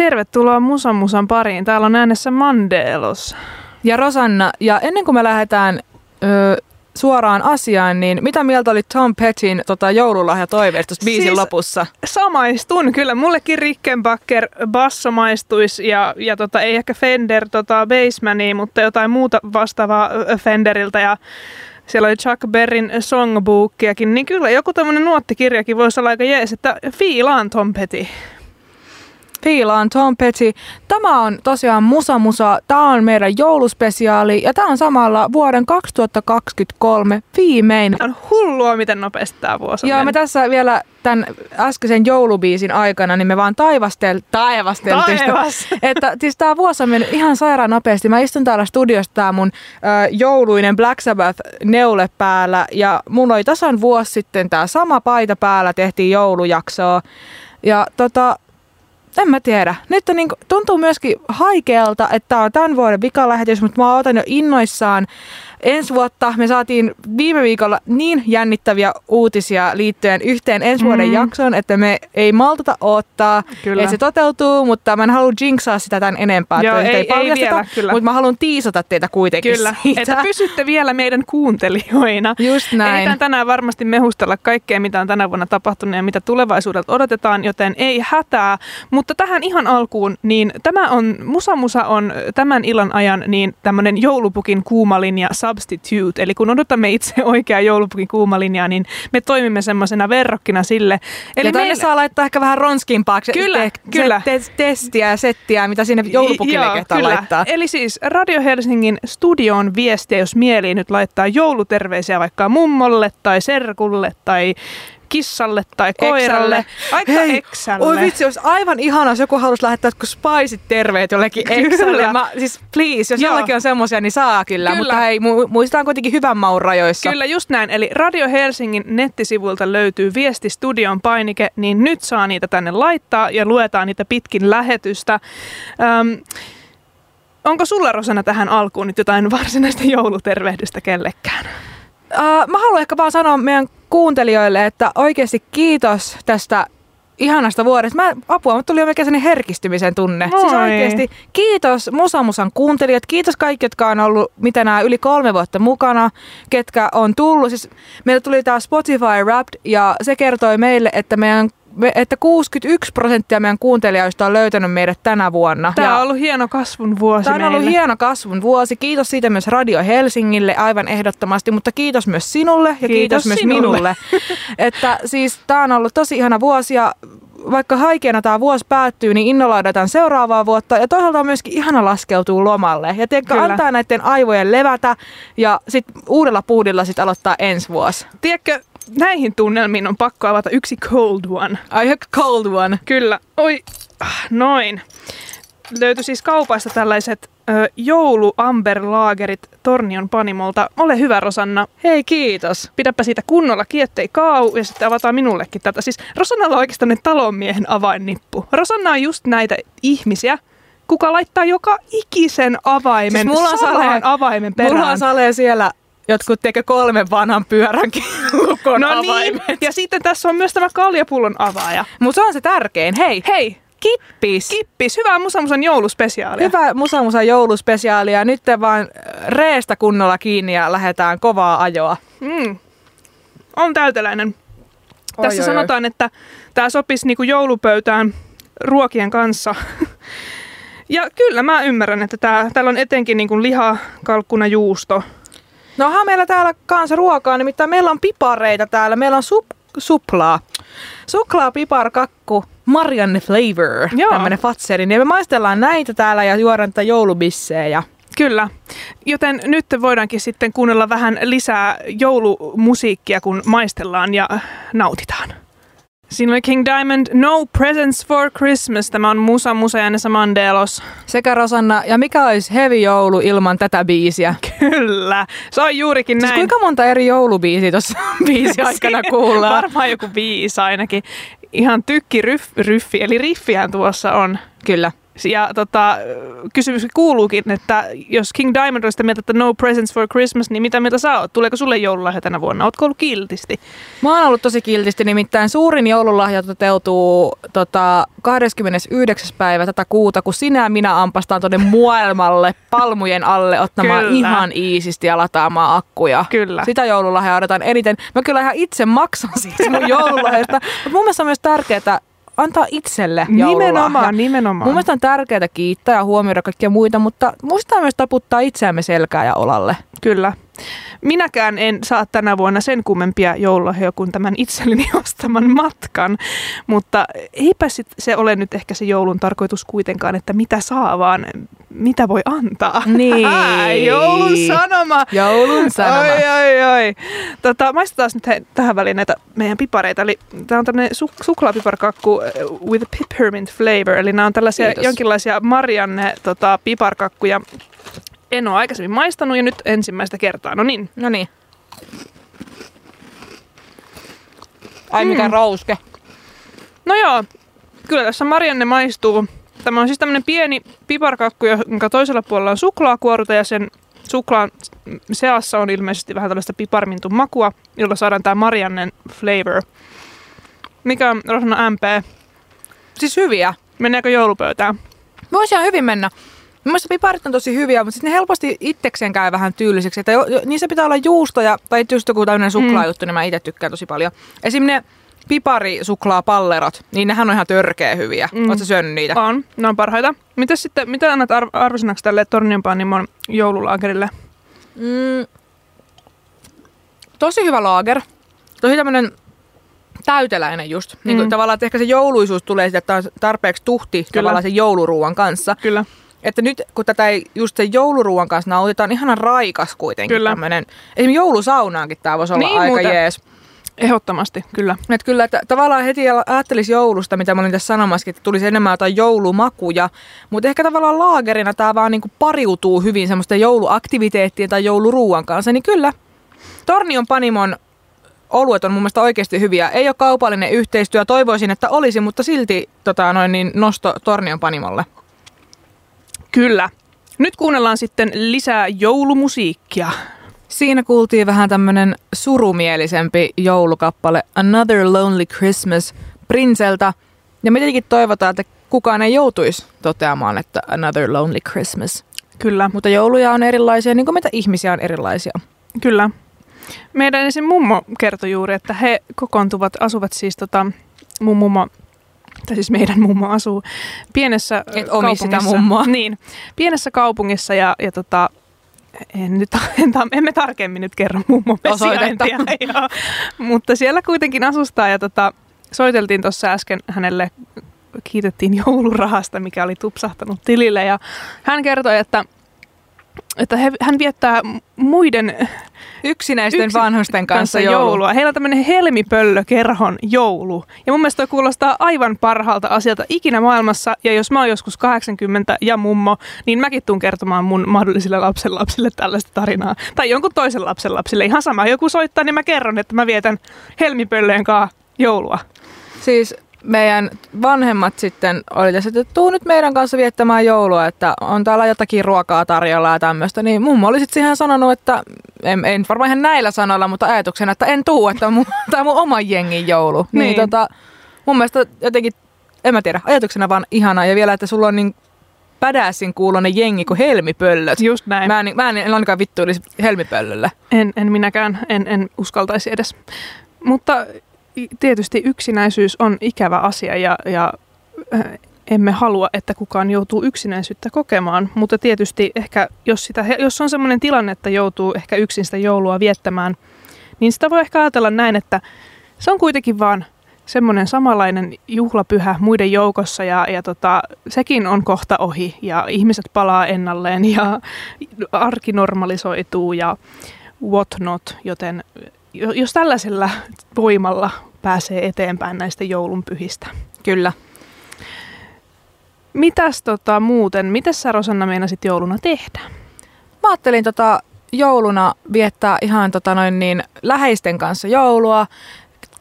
Tervetuloa Musamusan pariin. Täällä on äänessä Mandéloz. Ja Rosanna. Ja ennen kuin me lähdetään suoraan asiaan, niin mitä mieltä oli Tom Pettyn joululahjatoiveista biisin siis lopussa? Samaistun kyllä. Mullekin Rickenbacker basso maistuisi ja ei ehkä Fender Basemania, mutta jotain muuta vastaavaa Fenderiltä ja siellä oli Chuck Berryn songbookiakin, niin kyllä joku tämmöinen nuottikirjakin voisi olla aika jees, että fiilaan Tom Petty. Fiilaan Tom Petty. Tämä on tosiaan Musamusa, tämä on meidän jouluspesiaali ja tämä on samalla vuoden 2023 viimein. Tämä on hullua, miten nopeasti tämä vuosi on. Joo, me tässä vielä tämän äskeisen joulubiisin aikana, niin me vaan taivasteltiin sitä. Että siis tämä vuosi on mennyt ihan sairaan nopeasti. Mä istun täällä studiossa tää mun jouluinen Black Sabbath neule päällä ja mun oli tasan vuosi sitten tämä sama paita päällä, tehtiin joulujaksoa ja en mä tiedä. Nyt on tuntuu myöskin haikealta, että tämä on tämän vuoden vikalähetys, mutta mä otan jo innoissaan ensi vuotta. Me saatiin viime viikolla niin jännittäviä uutisia liittyen yhteen ensi vuoden jaksoon, että me ei maltata odottaa, että se toteutuu, mutta mä en halua jinxaa sitä tämän enempää. Joo, ei vielä, kyllä. Mutta mä haluan tiisata teitä kuitenkin kyllä, siitä. Että pysytte vielä meidän kuuntelijoina. Just näin. Ehditään tänään varmasti mehustella kaikkea, mitä on tänä vuonna tapahtunut ja mitä tulevaisuudelta odotetaan, joten ei hätää. Mutta tähän ihan alkuun, niin tämä on, Musamusa on tämän illan ajan niin tämmöinen joulupukin kuumalinja substitute. Eli kun odotamme itse oikeaa joulupukin kuumalinjaa, niin me toimimme semmoisena verrokkina sille. Eli ja meille saa laittaa ehkä vähän ronskimpaaksi testiä ja settiä, mitä sinne joulupukille kehtaa laittaa. Eli siis Radio Helsingin studioon viestiä, jos mieli nyt laittaa jouluterveisiä vaikka mummolle tai serkulle tai kissalle tai koiralle. Eksälle. Oi vitsi, olisi aivan ihana, jos joku halusi lähettää spaisit terveet jollekin eksälle. Siis please, jos jollakin on semmoisia, niin saa kyllä. Mutta hei, muistetaan kuitenkin hyvän maun rajoissa. Kyllä, just näin. Eli Radio Helsingin nettisivuilta löytyy viesti studion painike, niin nyt saa niitä tänne laittaa ja luetaan niitä pitkin lähetystä. Onko sulla, Rosanna, tähän alkuun nyt jotain varsinaista joulutervehdystä kellekään? Mä haluan ehkä vaan sanoa meidän kuuntelijoille, että oikeasti kiitos tästä ihanasta vuodesta. Mut tuli jo melkein sellainen herkistymisen tunne. Moi. Siis oikeasti kiitos Musamusan kuuntelijat, kiitos kaikki, jotka on ollut yli 3 vuotta mukana, ketkä on tullut. Siis meillä tuli tää Spotify Wrapped ja se kertoi meille, että että 61% meidän kuuntelijoista on löytänyt meidät tänä vuonna. Tämä on ollut hieno kasvun vuosi. Tämä on ollut hieno kasvun vuosi. Kiitos siitä myös Radio Helsingille aivan ehdottomasti, mutta kiitos myös sinulle ja kiitos myös minulle. Että siis tämä on ollut tosi ihana vuosi ja vaikka haikeana tämä vuosi päättyy, niin innolla odotan seuraavaa vuotta ja toisaalta myöskin ihana laskeutuu lomalle. Ja tiedätkö, antaa näiden aivojen levätä ja sitten uudella puhdilla sit aloittaa ensi vuosi. Tiedätkö, näihin tunnelmiin on pakko avata yksi cold one. Ai, cold one. Kyllä. Oi, noin. Löytyi siis kaupasta tällaiset jouluamberlaagerit Tornion panimolta. Ole hyvä, Rosanna. Hei, kiitos. Pidäpä siitä kunnolla, ettei kaau. Ja sitten avataan minullekin tätä. Siis Rosannalla on oikeastaan talonmiehen avainnippu. Rosanna on just näitä ihmisiä, kuka laittaa joka ikisen avaimen, siis avaimen perään. Mulla on salee siellä jotkut tekee 3 vanhan pyöränkin lukon avaimet. Niin. Ja sitten tässä on myös tämä kaljapullon avaaja. Mutta se on se tärkein. Hei! Kippis! Hyvää Musamusan jouluspesiaalia. Hyvää Musamusan jouluspesiaalia. Nyt vaan reestä kunnolla kiinni ja lähdetään kovaa ajoa. On täyteläinen. Tässä sanotaan, että tämä sopisi niinku joulupöytään ruokien kanssa. Ja kyllä mä ymmärrän, että täällä on etenkin niinku liha, kalkkuna, juusto. Nohan meillä täällä kanssa ruokaa, nimittäin meillä on pipareita täällä. Meillä on suplaa. Suklaa, piparkakku, Marianne flavor, tämmönen fatseri. Niin me maistellaan näitä täällä ja juodaan tätä joulubissejä. Kyllä. Joten nyt voidaankin sitten kuunnella vähän lisää joulumusiikkia, kun maistellaan ja nautitaan. Siinä oli King Diamond, No Presents for Christmas. Tämä on Musamusa ja äänessä Mandéloz. Sekä Rosanna. Ja mikä olisi heavy joulu ilman tätä biisiä? Kyllä. Se on juurikin näin. Siis kuinka monta eri joulubiisiä tuossa biisi aikana kuullaan? Varmaan joku 5 ainakin. Ihan tykki riffi, eli riffihän tuossa on. Kyllä. Ja kysymys kuuluukin, että jos King Diamond on sitä mieltä, että no presents for Christmas, niin mitä mieltä sä oot? Tuleeko sulle joululahja tänä vuonna? Ootko ollut kiltisti? Mä oon ollut tosi kiltisti, nimittäin suurin joululahja toteutuu 29. päivä tätä kuuta, kun sinä ja minä ampastaan tuonne muelmalle palmujen alle ottamaan kyllä. ihan iisisti ja lataamaan akkuja. Kyllä. Sitä joululahjaa odotan eniten. Mä kyllä ihan itse maksan siitä mun joululahjasta, mutta mun mielestä on myös tärkeää antaa itselle joululahja. Nimenomaan. Mun mielestä on tärkeää kiittää ja huomioida kaikkia muita, mutta muistaa myös taputtaa itseämme selkää ja olalle. Kyllä. Minäkään en saa tänä vuonna sen kummempia joululahjoja kuin tämän itselleni ostaman matkan, mutta eipä se ole nyt ehkä se joulun tarkoitus kuitenkaan, että mitä saa, vaan mitä voi antaa. Niin. Joulun sanoma. Oi. Maistetaan nyt tähän väliin näitä meidän pipareita. Eli tämä on tämmöinen suklaapiparkakku with peppermint flavor, eli nämä on tällaisia jonkinlaisia Marianne piparkakkuja. En ole aikaisemmin maistanut ja nyt ensimmäistä kertaa. No niin. Ai mikä rouske. No joo, kyllä tässä Marianne maistuu. Tämä on siis tämmöinen pieni piparkakku, jonka toisella puolella on suklaakuorta ja sen suklaan seassa on ilmeisesti vähän tällaista piparmintun makua, jolla saadaan tämä Mariannen flavor. Mikä on Rosanna MP? Siis hyviä. Meneekö joulupöytään? Voisi ihan hyvin mennä. Mielestäni piparit on tosi hyviä, mutta sitten ne helposti itsekseen käy vähän tyylisiksi. Niissä pitää olla juustoja tai just joku tämmöinen suklaajuttu, niin mä itse tykkään tosi paljon. Esimerkiksi ne piparisuklaapallerot, niin nehän on ihan törkeä hyviä. Oletko syönyt niitä? On, ne on parhaita. Mitä annat arvosanaksi tälle Tornion panimon joululaagerille? Tosi hyvä laager. Tosi tämmöinen täyteläinen just. Niin kuin tavallaan, että ehkä se jouluisuus tulee siitä, että on tarpeeksi tuhti kyllä. tavallaan sen jouluruuan kanssa. Kyllä. Että nyt kun tätä ei just sen jouluruuan kanssa nautitaan, on ihanan raikas kuitenkin kyllä. tämmöinen. Esimerkiksi joulusaunaankin tämä voisi olla niin, aika muuten. Jees. Ehdottomasti, kyllä. Että kyllä, että tavallaan heti ajattelisi joulusta, mitä mä olin tässä sanomassakin, että tulisi enemmän jotain joulumakuja. Mutta ehkä tavallaan laagerina tämä vaan niinku pariutuu hyvin semmoisten jouluaktiviteettien tai jouluruuan kanssa. Niin kyllä, Tornion panimon oluet on mun mielestä oikeasti hyviä. Ei ole kaupallinen yhteistyö, toivoisin, että olisi, mutta silti nosto Tornion panimolle. Kyllä. Nyt kuunnellaan sitten lisää joulumusiikkia. Siinä kuultiin vähän tämmönen surumielisempi joulukappale Another Lonely Christmas Princeltä. Ja me tietenkin toivotaan, että kukaan ei joutuisi toteamaan, että Another Lonely Christmas. Kyllä. Mutta jouluja on erilaisia, niin kuin meitä ihmisiä on erilaisia. Kyllä. Meidän ensin mummo kertoi juuri, että he asuvat siis mun mummo. Tai siis meidän mummo asuu pienessä kaupungissa. Niin, pienessä kaupungissa ja emme tarkemmin nyt kerro mummomme sijaintia. Mutta siellä kuitenkin asustaa ja soiteltiin tuossa äsken hänelle, kiitettiin joulurahasta, mikä oli tupsahtanut tilille. Ja hän kertoi, että hän viettää muiden yksinäisten vanhusten kanssa joulua. Heillä on tämmöinen helmipöllökerhon joulu. Ja mun mielestä toi kuulostaa aivan parhaalta asialta ikinä maailmassa. Ja jos mä oon joskus 80 ja mummo, niin mäkin tuun kertomaan mun mahdollisille lapsenlapsille tällaista tarinaa. Tai jonkun toisen lapsenlapsille. Ihan sama. Joku soittaa, niin mä kerron, että mä vietän helmipöllöjen kanssa joulua. Siis meidän vanhemmat sitten oli tässä, että tuu nyt meidän kanssa viettämään joulua, että on täällä jotakin ruokaa tarjolla ja tämmöistä. Niin mummo oli sitten siihen sanonut, että en varmaan ihan näillä sanoilla, mutta ajatuksena, että en tuu, että tämä on mun oman jengin joulu. Niin mun mielestä jotenkin, en mä tiedä, ajatuksena vaan ihanaa ja vielä, että sulla on niin pädäsin kuuloinen jengi kuin helmipöllöt. Just näin. Mä en ainakaan vittuilisi helmipöllölle. En minäkään, en uskaltaisi edes. Mutta tietysti yksinäisyys on ikävä asia ja emme halua, että kukaan joutuu yksinäisyyttä kokemaan, mutta tietysti ehkä jos on sellainen tilanne, että joutuu ehkä yksin sitä joulua viettämään, niin sitä voi ehkä ajatella näin, että se on kuitenkin vaan semmoinen samanlainen juhlapyhä muiden joukossa ja sekin on kohta ohi ja ihmiset palaa ennalleen ja arki normalisoituu ja what not, joten jos tällaisella voimalla pääsee eteenpäin näistä joulunpyhistä. Kyllä. Mitäs muuten? Mitäs sä, Rosanna, meinasit jouluna tehdä? Mä ajattelin jouluna viettää ihan läheisten kanssa joulua.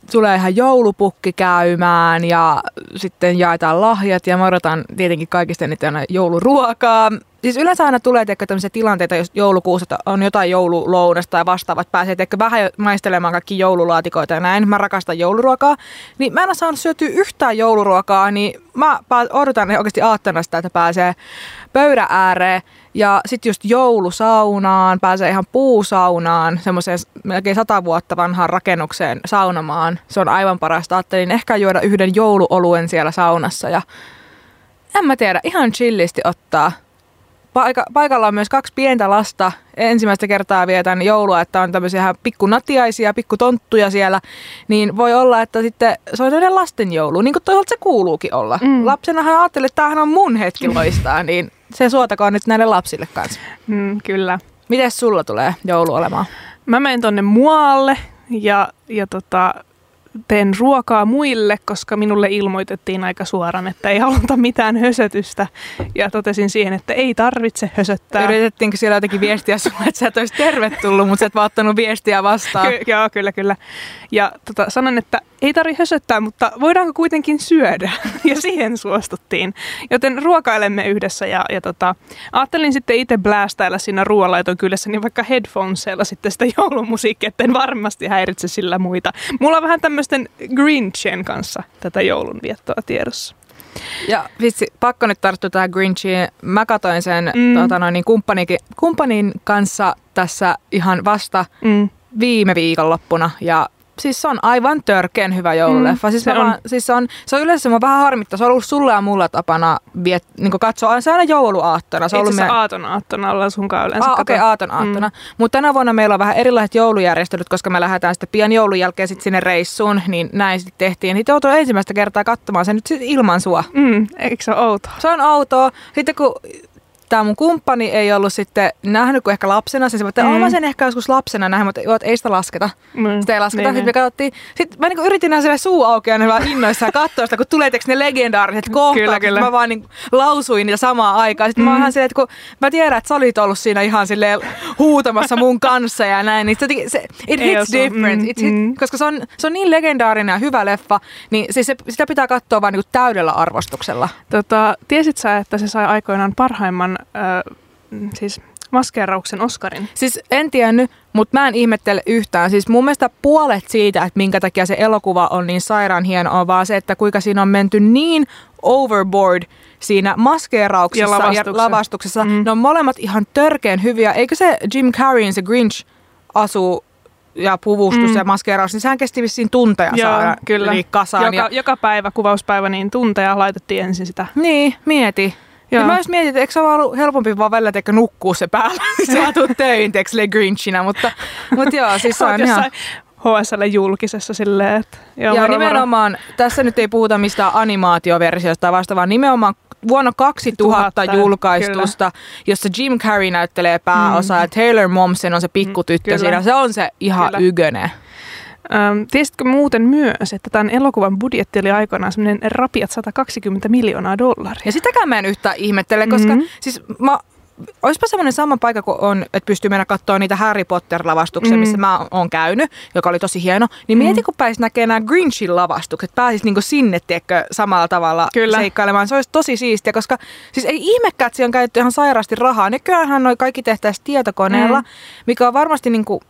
tulee ihan joulupukki käymään ja sitten jaetaan lahjat ja mä odotan tietenkin kaikista niitä aina jouluruokaa. Siis yleensä aina tulee tämmöisiä tilanteita, jos joulukuussa on jotain joululounasta tai vastaavat pääsee vähän maistelemaan kaikki joululaatikoita ja näin. Mä rakastan jouluruokaa. Niin mä en ole saanut syötyä yhtään jouluruokaa, niin mä odotan oikeasti aattona sitä, että pääsee pöydän ääreen. Ja sitten just joulusaunaan, pääsee ihan puusaunaan, semmoiseen melkein 100 vuotta vanhaan rakennukseen saunomaan. Se on aivan parasta. Ajattelin ehkä juoda yhden jouluoluen siellä saunassa ja en mä tiedä, ihan chillisti ottaa. Paikalla on myös 2 pientä lasta. Ensimmäistä kertaa vietän joulua, että on tämmöisiä ihan pikkunatiaisia, pikkutonttuja siellä. Niin voi olla, että sitten se on noiden lasten joulu, niin kuin toisaalta se kuuluukin olla. Mm. Lapsenahan ajattelin, että tämähän on mun hetki loistaa, niin se suotakoon nyt näille lapsille kanssa. Mm, kyllä. Miten sulla tulee joulu olemaan? Mä menen tonne muualle ja teen ruokaa muille, koska minulle ilmoitettiin aika suoraan, että ei haluta mitään hösötystä. Ja totesin siihen, että ei tarvitse hösöttää. Yritettiinkö siellä jotenkin viestiä sulle, että sä et olisi tervetullut, mutta sä et vaan ottanut viestiä vastaan? Joo, kyllä. Ja sanon, että ei tarvitse hösöttää, mutta voidaanko kuitenkin syödä? Ja siihen suostuttiin. Joten ruokailemme yhdessä ja ajattelin sitten itse blästäillä siinä ruoanlaiton kylässä, niin vaikka headphoneseilla sitten sitä joulumusiikkia, etten varmasti häiritse sillä muita. Mulla on vähän tämmöisten Grinchen kanssa tätä joulunviettoa tiedossa. Ja vitsi, pakko nyt tarttua tähän Grinchiin. Mä katoin sen kumppanin kanssa tässä ihan vasta viime viikonloppuna ja siis se on aivan törkeen hyvä joululeffa. Se on yleensä semmoinen vähän harmittaa. Se on ollut sulle ja mulla tapana niin katsoa. Se on aina jouluaattona. Se on itse asiassa aatonaattona ollaan sunkaan yleensä. Okei, aatonaattona. Mutta tänä vuonna meillä on vähän erilaiset joulujärjestelyt, koska me lähdetään sitten pian joulun jälkeen sitten sinne reissuun. Niin näin sitten tehtiin. Sitten joutuu ensimmäistä kertaa katsomaan sen nyt ilman sua. Eikö se ole outoa? Se on outoa. Sitten kun tämä mun kumppani ei ollut sitten nähnyt kuin ehkä lapsena. Siis että olen sen ehkä joskus lapsena nähnyt, mutta ei sitä lasketa. Sitä ei lasketa. Sitten me katsottiin. Sitten mä yritin nähdä suu auki ja vaan innoissaan katsoa sitä, kun tulee ne legendaariset kohtaukset. Kyllä. Mä vaan niin lausuin niitä samaan aikaan. Sitten mä oon ihan silleen, että kun mä tiedän, että sä olit ollut siinä ihan silleen huutamassa mun kanssa ja näin. Niin se, it hits different. Koska se on niin legendaarinen ja hyvä leffa, niin siis sitä pitää katsoa vaan niin kuin täydellä arvostuksella. Tiesit sä, että se sai aikoinaan parhaimman siis maskeerauksen Oscarin. Siis en tiennyt, mutta mä en ihmettele yhtään. Siis mun mielestä puolet siitä, että minkä takia se elokuva on niin sairaan hieno, on vaan se, että kuinka siinä on menty niin overboard siinä maskeerauksessa ja lavastuksessa. Ne on molemmat ihan törkeen hyviä. Eikö se Jim Carreyin se Grinch asuu ja puvustus ja maskeeraus, niin sehän kesti vissiin tunteja saada kasaan. Joka päivä, kuvauspäivä, niin tunteja laitettiin ensin sitä. Niin, mieti. Ja mä just mietin, että eikö se ole ollut helpompi vaan välillä teikö nukkuu se päällä, saatu töihin, teikö silleen Grinchinä, mutta joo, siis se on ihan HSL julkisessa silleen, että joo, ja nimenomaan, tässä nyt ei puhuta mistään animaatioversiosta vasta, vaan nimenomaan vuonna 2000 julkaistusta, kyllä, jossa Jim Carrey näyttelee pääosaa ja Taylor Momsen on se pikkutyttö siinä, se on se ihan ykönen. Tiesitkö muuten myös, että tämän elokuvan budjetti oli aikoinaan semmoinen rapiat $120 miljoonaa. Ja sitäkään mä en yhtään ihmettele, koska siis olisipa semmoinen sama paikka kuin on, että pystyy mennä katsoa niitä Harry Potter-lavastuksia, missä mä oon käynyt, joka oli tosi hieno. Niin mieti, kun pääsis näkee nämä Grinchin lavastukset, pääsis niinku sinne, tiedätkö, samalla tavalla seikkailemaan. Se olisi tosi siistiä, koska siis ei ihmekään, että siihen on käytetty ihan sairaasti rahaa. Nykyäänhän noi kaikki tehtäisiin tietokoneella, mikä on varmasti niinku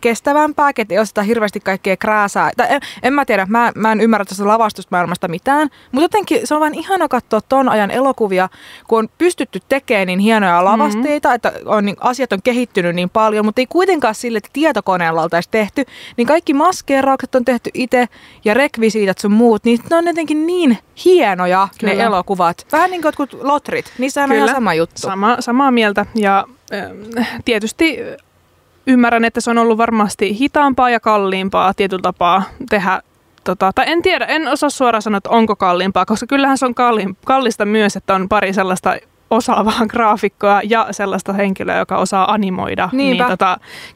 kestävämpää, että ei osata hirveästi kaikkea krääsää. Tai en mä tiedä, mä en ymmärrä tästä lavastusmaailmasta mitään, mutta jotenkin se on vaan ihana katsoa ton ajan elokuvia, kun on pystytty tekemään niin hienoja lavasteita, että asiat on kehittynyt niin paljon, mutta ei kuitenkaan sille, että tietokoneella oltaisiin tehty, niin kaikki maskeeraukset on tehty itse ja rekvisiitat sun muut, niin ne on jotenkin niin hienoja ne elokuvat. Vähän niin kuin jotkut lotrit, niissä on ihan sama juttu. Samaa mieltä ja tietysti ymmärrän, että se on ollut varmasti hitaampaa ja kalliimpaa tietyllä tapaa tehdä, tai en tiedä, en osaa suoraan sanoa, että onko kalliimpaa, koska kyllähän se on kallista myös, että on pari sellaista osaavaa graafikkoa ja sellaista henkilöä, joka osaa animoida. Niinpä. Niin,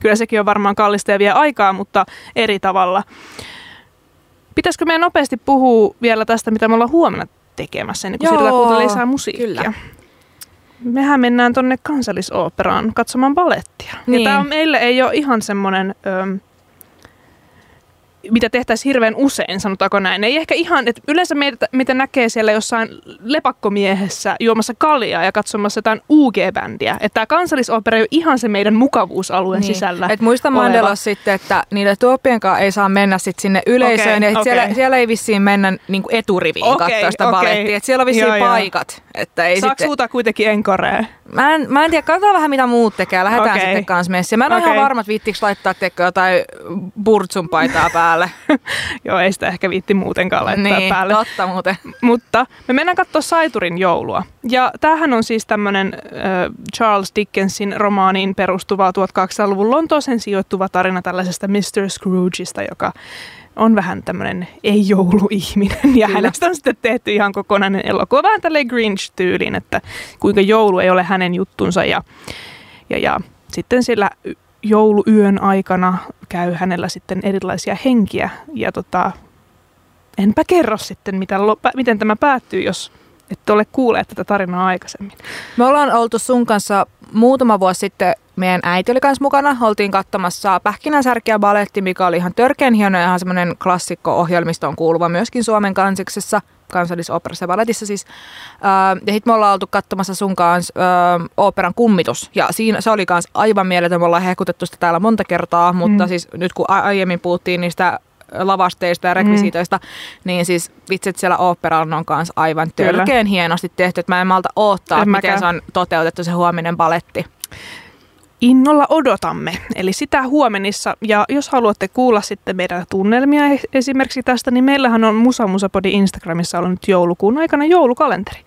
kyllä sekin on varmaan kallista ja vie aikaa, mutta eri tavalla. Pitäisikö meidän nopeasti puhua vielä tästä, mitä me ollaan huomenna tekemässä, niin kun siirrytään kuuntelemaan lisää musiikkia? Kyllä. Mehän mennään tonne Kansallisoopperaan katsomaan balettia. Niin. Ja tää meille ei ole ihan semmoinen mitä tehtäisiin hirveän usein, sanotaanko näin. Ei ehkä ihan, että yleensä meitä näkee siellä jossain lepakkomiehessä juomassa kaljaa ja katsomassa jotain UG-bändiä. Että tämä Kansallisooppera ei ole ihan se meidän mukavuusalueen sisällä. Et muista Mandéloz sitten, että niille tuoppienkaan ei saa mennä sit sinne yleisöön. Okay, ja siellä ei vissiin mennä niinku eturiviin katsoa sitä balettia. Siellä on vissiin paikat. Että ei saako suuta kuitenkin enkorea? Mä en tiedä, katsotaan vähän mitä muut tekee. Lähdetään sitten kanssa messiin. Mä en ole ihan varma, että viittiinkö laittaa jotain burtsun paitaa päälle. Joo, ei sitä ehkä viitti muutenkaan laittaa päälle. Niin, totta muuten. Mutta me mennään katsoa Saiturin joulua. Ja tämähän on siis tämmöinen Charles Dickensin romaaniin perustuva 1200-luvun Lontooseen sijoittuva tarina tällaisesta Mr. Scroogeista, joka on vähän tämmöinen ei-jouluihminen ja hänestä on sitten tehty ihan kokonainen elokuva. Vähän tälleen Grinch-tyyliin, että kuinka joulu ei ole hänen juttunsa ja sitten sillä jouluyön aikana käy hänellä sitten erilaisia henkiä ja enpä kerro sitten miten tämä päättyy, jos et ole kuulleet tätä tarinaa aikaisemmin. Me ollaan oltu sun kanssa muutama vuosi sitten, meidän äiti oli kanssa mukana, oltiin katsomassa Pähkinänsärkiä -baletti, mikä oli ihan törkeän hieno ja ihan semmoinen klassikko-ohjelmistoon kuuluva myöskin Suomen kansiksessa, Kansallisooperassa ja baletissa siis. Ja sitten me ollaan oltu katsomassa sun kanssa oopperan Kummitus. Ja siinä se oli kanssa aivan mieletön, me ollaan hehkutettu sitä täällä monta kertaa, mutta siis nyt kun aiemmin puhuttiin niistä lavasteista ja rekvisiitoista, niin siis vitset siellä oopperalla on kanssa aivan törkeen hienosti tehty, että mä en malta odottaa, miten se on toteutettu se huominen baletti. Innolla odotamme, eli sitä huomenissa, ja jos haluatte kuulla sitten meidän tunnelmia esimerkiksi tästä, niin meillähän on MUSAMUSA-podi Instagramissa ollut nyt joulukuun aikana joulukalenteri.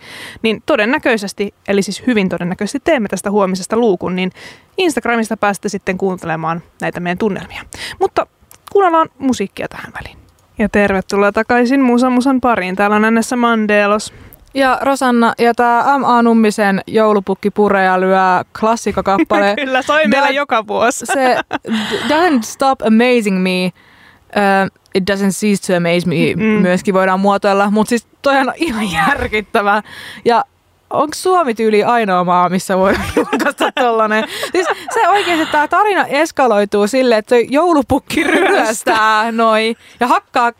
Niin todennäköisesti, eli siis hyvin todennäköisesti teemme tästä huomisesta luukun, niin Instagramista pääsette sitten kuuntelemaan näitä meidän tunnelmia. Mutta kuunnellaan musiikkia tähän väliin. Ja tervetuloa takaisin MUSAMUSAn pariin. Täällä on äänessä Mandéloz ja Rosanna, ja tämä M.A. Nummisen joulupukki pureja lyö klassikkokappale. Kyllä, soi meillä joka vuosi. Se doesn't stop amazing me, it doesn't cease to amaze me myöskin voidaan muotoilla, mutta siis toi on ihan järkittävää. Ja onko Suomi tyyli ainoa maa, missä voi julkaista tollanen? Siis se oikeesti, että tämä tarina eskaloituu silleen, että joulupukki ryöstää noi ja hakkaa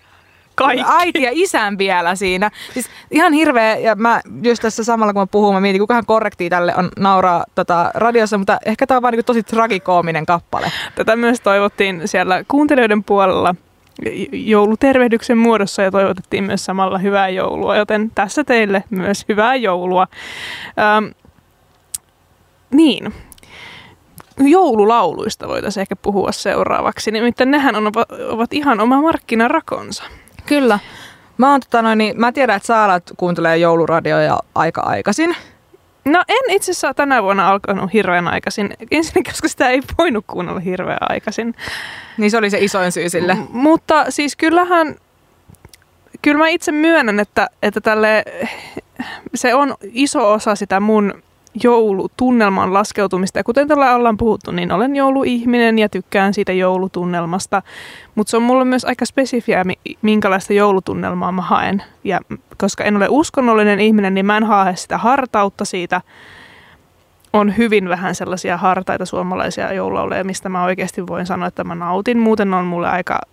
äiti ja isän vielä siinä. Siis ihan hirveä, ja mä just tässä samalla kun mä puhun, mä mietin, kukahan korrektia tälle on nauraa radiossa, mutta ehkä tää on vaan niin tosi tragikoominen kappale. Tätä myös toivottiin siellä kuuntelijoiden puolella joulutervehdyksen muodossa ja toivotettiin myös samalla hyvää joulua, joten tässä teille myös hyvää joulua. Niin, joululauluista voitaisiin ehkä puhua seuraavaksi, nimittäin nehän ovat ihan oma markkinarakonsa. Kyllä. Mä tiedän, että sä alat kuuntelemaan jouluradioja aika aikaisin. No en itse asiassa tänä vuonna alkanut hirveän aikaisin. Ensinnäkin, koska sitä ei voinut kuunnella hirveän aikaisin. Niin se oli se isoin syy sille. Mutta siis kyllä mä itse myönnän, että se on iso osa sitä mun joulutunnelman laskeutumista. Ja kuten tällä ollaan puhuttu, niin olen jouluihminen ja tykkään siitä joulutunnelmasta. Mutta se on mulle myös aika spesifiä, minkälaista joulutunnelmaa mä haen. Ja koska en ole uskonnollinen ihminen, niin mä en hae sitä hartautta siitä. On hyvin vähän sellaisia hartaita suomalaisia joululauleja, mistä mä oikeasti voin sanoa, että mä nautin. Muuten on mulle aika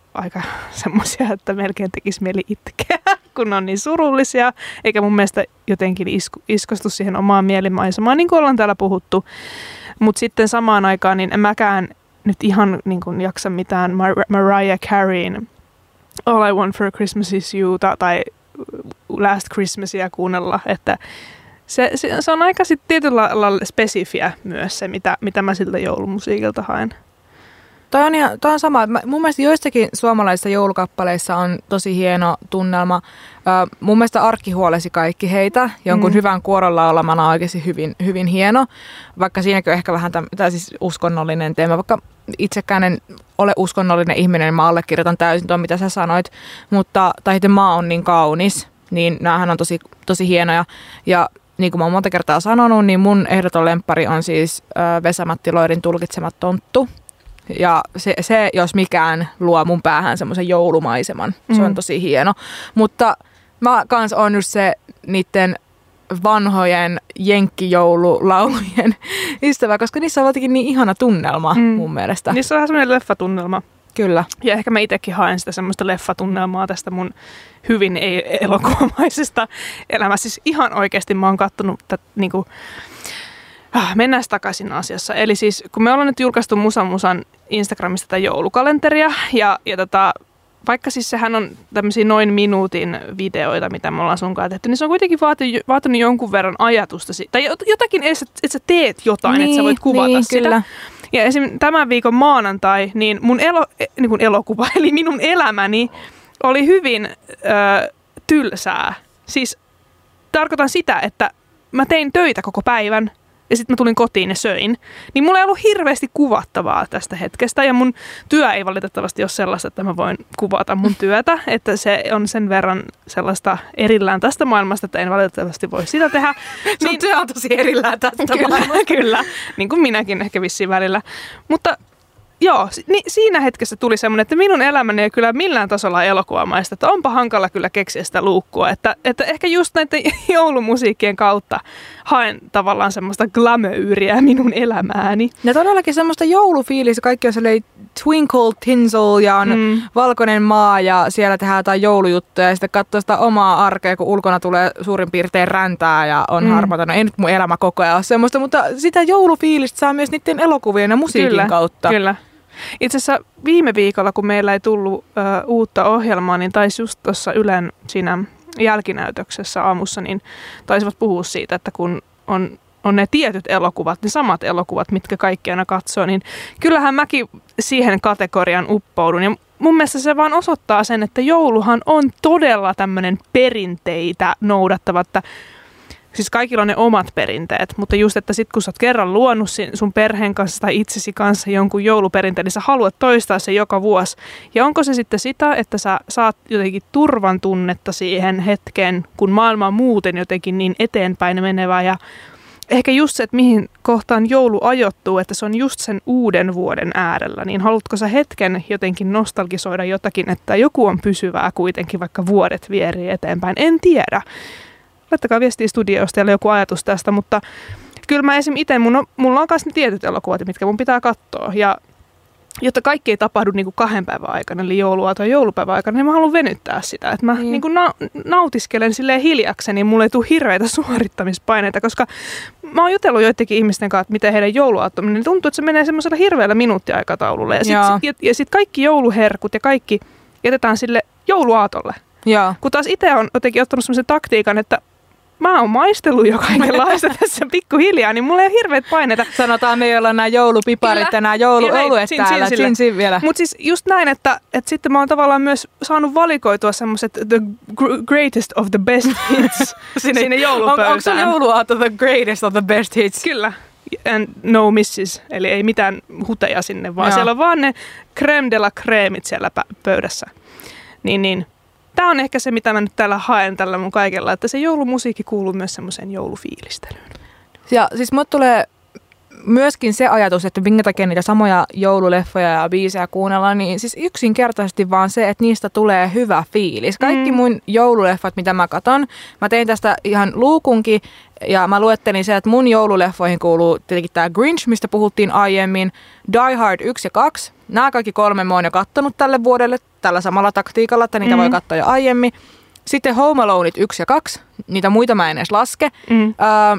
semmoisia, että melkein tekisi mieli itkeä, kun on niin surullisia. Eikä mun mielestä jotenkin iskostu siihen omaan mielimaisemaan, niin kuin ollaan täällä puhuttu. Mutta sitten samaan aikaan, niin en mäkään nyt ihan niin kuin jaksa mitään Mariah Careyin All I Want for Christmas is You tai Last Christmasia kuunnella, että se on aika sitten tietyllä lailla spesifiä myös se, mitä mä siltä joulumusiikilta haen. Toi on sama. Mun mielestä joissakin suomalaisissa joulukappaleissa on tosi hieno tunnelma. Mun mielestä Arkki huolesi kaikki heitä. Jonkun hyvän kuoron laulamana on oikeasti hyvin, hyvin hieno. Vaikka siinäkin on ehkä vähän tämä siis uskonnollinen teema. Vaikka itsekään en ole uskonnollinen ihminen, niin mä allekirjoitan täysin tuon, mitä sä sanoit. Mutta tai sitten maa on niin kaunis, niin näähän on tosi, tosi hienoja. Ja niin kuin mä oon monta kertaa sanonut, niin mun ehdoton lemppari on siis Vesa-Matti Loirin Tulkitsema tonttu. Ja se, jos mikään, luo mun päähän semmoisen joulumaiseman. Se on tosi hieno. Mutta mä kans oon just se niiden vanhojen jenkkijoululaulujen ystävä, koska niissä on valtakin niin ihana tunnelma mun mielestä. Niissä on vähän semmoinen leffatunnelma. Kyllä. Ja ehkä mä itsekin haen sitä semmoista leffatunnelmaa tästä mun hyvin ei-elokuvamaisesta elämästä. Siis ihan oikeasti mä oon kattonut tätä niinku... Mennään takaisin asiassa. Eli siis kun me ollaan nyt julkaistu MUSAMUSAn Instagramista tätä joulukalenteria ja vaikka siis sehän on tämmöisiä noin minuutin videoita, mitä me ollaan sunkaan tehty, niin se on kuitenkin vaatinut jonkun verran ajatusta siitä. Tai jotakin, että sä teet jotain, niin, että sä voit kuvata niin, sitä. Kyllä. Ja esimerkiksi tämän viikon maanantai, niin mun elokuva, eli minun elämäni, oli hyvin tylsää. Siis tarkoitan sitä, että mä tein töitä koko päivän. Ja sitten mä tulin kotiin ja söin, niin mulla ei ollut hirveästi kuvattavaa tästä hetkestä. Ja mun työ ei valitettavasti ole sellaista, että mä voin kuvata mun työtä. Että se on sen verran sellaista erillään tästä maailmasta, että en valitettavasti voi sitä tehdä. Sun työ on tosi erillään tästä maailmasta. Kyllä, niin kuin minäkin ehkä vissiin välillä. Mutta joo, siinä hetkessä tuli semmoinen, että minun elämäni ei kyllä millään tasolla elokuvamaista. Että onpa hankala kyllä keksiä sitä luukkua. Että ehkä just näiden joulumusiikkien kautta haen tavallaan semmoista glamöyriä minun elämääni. Ja todellakin semmoista joulufiilistä. Kaikki on sellainen twinkle tinsel ja on valkoinen maa ja siellä tehdään jotain joulujuttuja. Ja sitten katsoo sitä omaa arkea, kun ulkona tulee suurin piirtein räntää ja on harmaata. No ei nyt mun elämä koko ajan ole semmoista, mutta sitä joulufiilistä saa myös niiden elokuvien ja musiikin kyllä, kautta. Kyllä. Itse asiassa viime viikolla, kun meillä ei tullut uutta ohjelmaa, niin taisi just tuossa Ylen siinä jälkinäytöksessä aamussa, niin taisivat puhua siitä, että kun on ne tietyt elokuvat, ne samat elokuvat, mitkä kaikki aina katsoo, niin kyllähän mäkin siihen kategorian uppoudun. Ja mun mielestä se vaan osoittaa sen, että jouluhan on todella tämmöinen perinteitä noudattava, että siis kaikilla on ne omat perinteet, mutta just, että sit kun sä oot kerran luonut sun perheen kanssa tai itsesi kanssa jonkun jouluperinteen, niin sä haluat toistaa se joka vuosi. Ja onko se sitten sitä, että sä saat jotenkin turvan tunnetta siihen hetkeen, kun maailma on muuten jotenkin niin eteenpäin menevä. Ja ehkä just se, että mihin kohtaan joulu ajoittuu, että se on just sen uuden vuoden äärellä. Niin haluatko sä hetken jotenkin nostalgisoida jotakin, että joku on pysyvää kuitenkin, vaikka vuodet vierii eteenpäin? En tiedä. Laittakaa viestiä studioista, jolla joku ajatus tästä, mutta kyllä mä esimerkiksi itse, mulla on myös ne tietyt elokuvat, mitkä mun pitää katsoa. Ja jotta kaikki ei tapahdu niin kuin 2 päivän aikana, eli joulua tai joulupäivän aikana, niin mä haluan venyttää sitä. Että mä niin kuin nautiskelen silleen hiljakseni, niin mulla ei tule hirveitä suorittamispaineita, koska mä oon jutellut joidenkin ihmisten kanssa, että miten heidän jouluaattominen, niin tuntuu, että se menee semmoisella hirveällä minuuttiaikataululla. Ja sitten kaikki jouluherkut ja kaikki jätetään sille jouluaatolle. Ja. Kun taas itse on jotenkin ottanut semmoisen taktiikan, että mä oon maistellut jo kaikenlaista tässä pikkuhiljaa, niin mulla ei ole hirveät paineita. Sanotaan, me ei olla nämä joulupiparit ja nämä jouluoluet täällä. Tsin vielä. Mutta siis just näin, että sitten mä oon tavallaan myös saanut valikoitua semmoiset the greatest of the best hits sinne joulupöytään. Onko se jouluaatto the greatest of the best hits? Kyllä. And no misses, eli ei mitään huteja sinne, vaan siellä on vaan ne crème de la crèmeit siellä pöydässä. Niin. Tämä on ehkä se, mitä mä nyt täällä haen tällä mun kaikella, että se joulumusiikki kuuluu myös semmoiseen joulufiilistelyyn. Ja siis mut tulee myöskin se ajatus, että minkä takia niitä samoja joululeffoja ja biisejä kuunnellaan, niin siis yksinkertaisesti vaan se, että niistä tulee hyvä fiilis. Kaikki mun joululeffat, mitä mä katon, mä tein tästä ihan luukunkin ja mä luettelin se, että mun joululeffoihin kuuluu tietenkin tämä Grinch, mistä puhuttiin aiemmin, Die Hard 1 ja 2. Nämä kaikki 3 mä oon jo kattonut tälle vuodelle tällä samalla taktiikalla, että niitä voi katsoa jo aiemmin. Sitten Home Aloneit 1 ja 2, niitä muita mä en edes laske.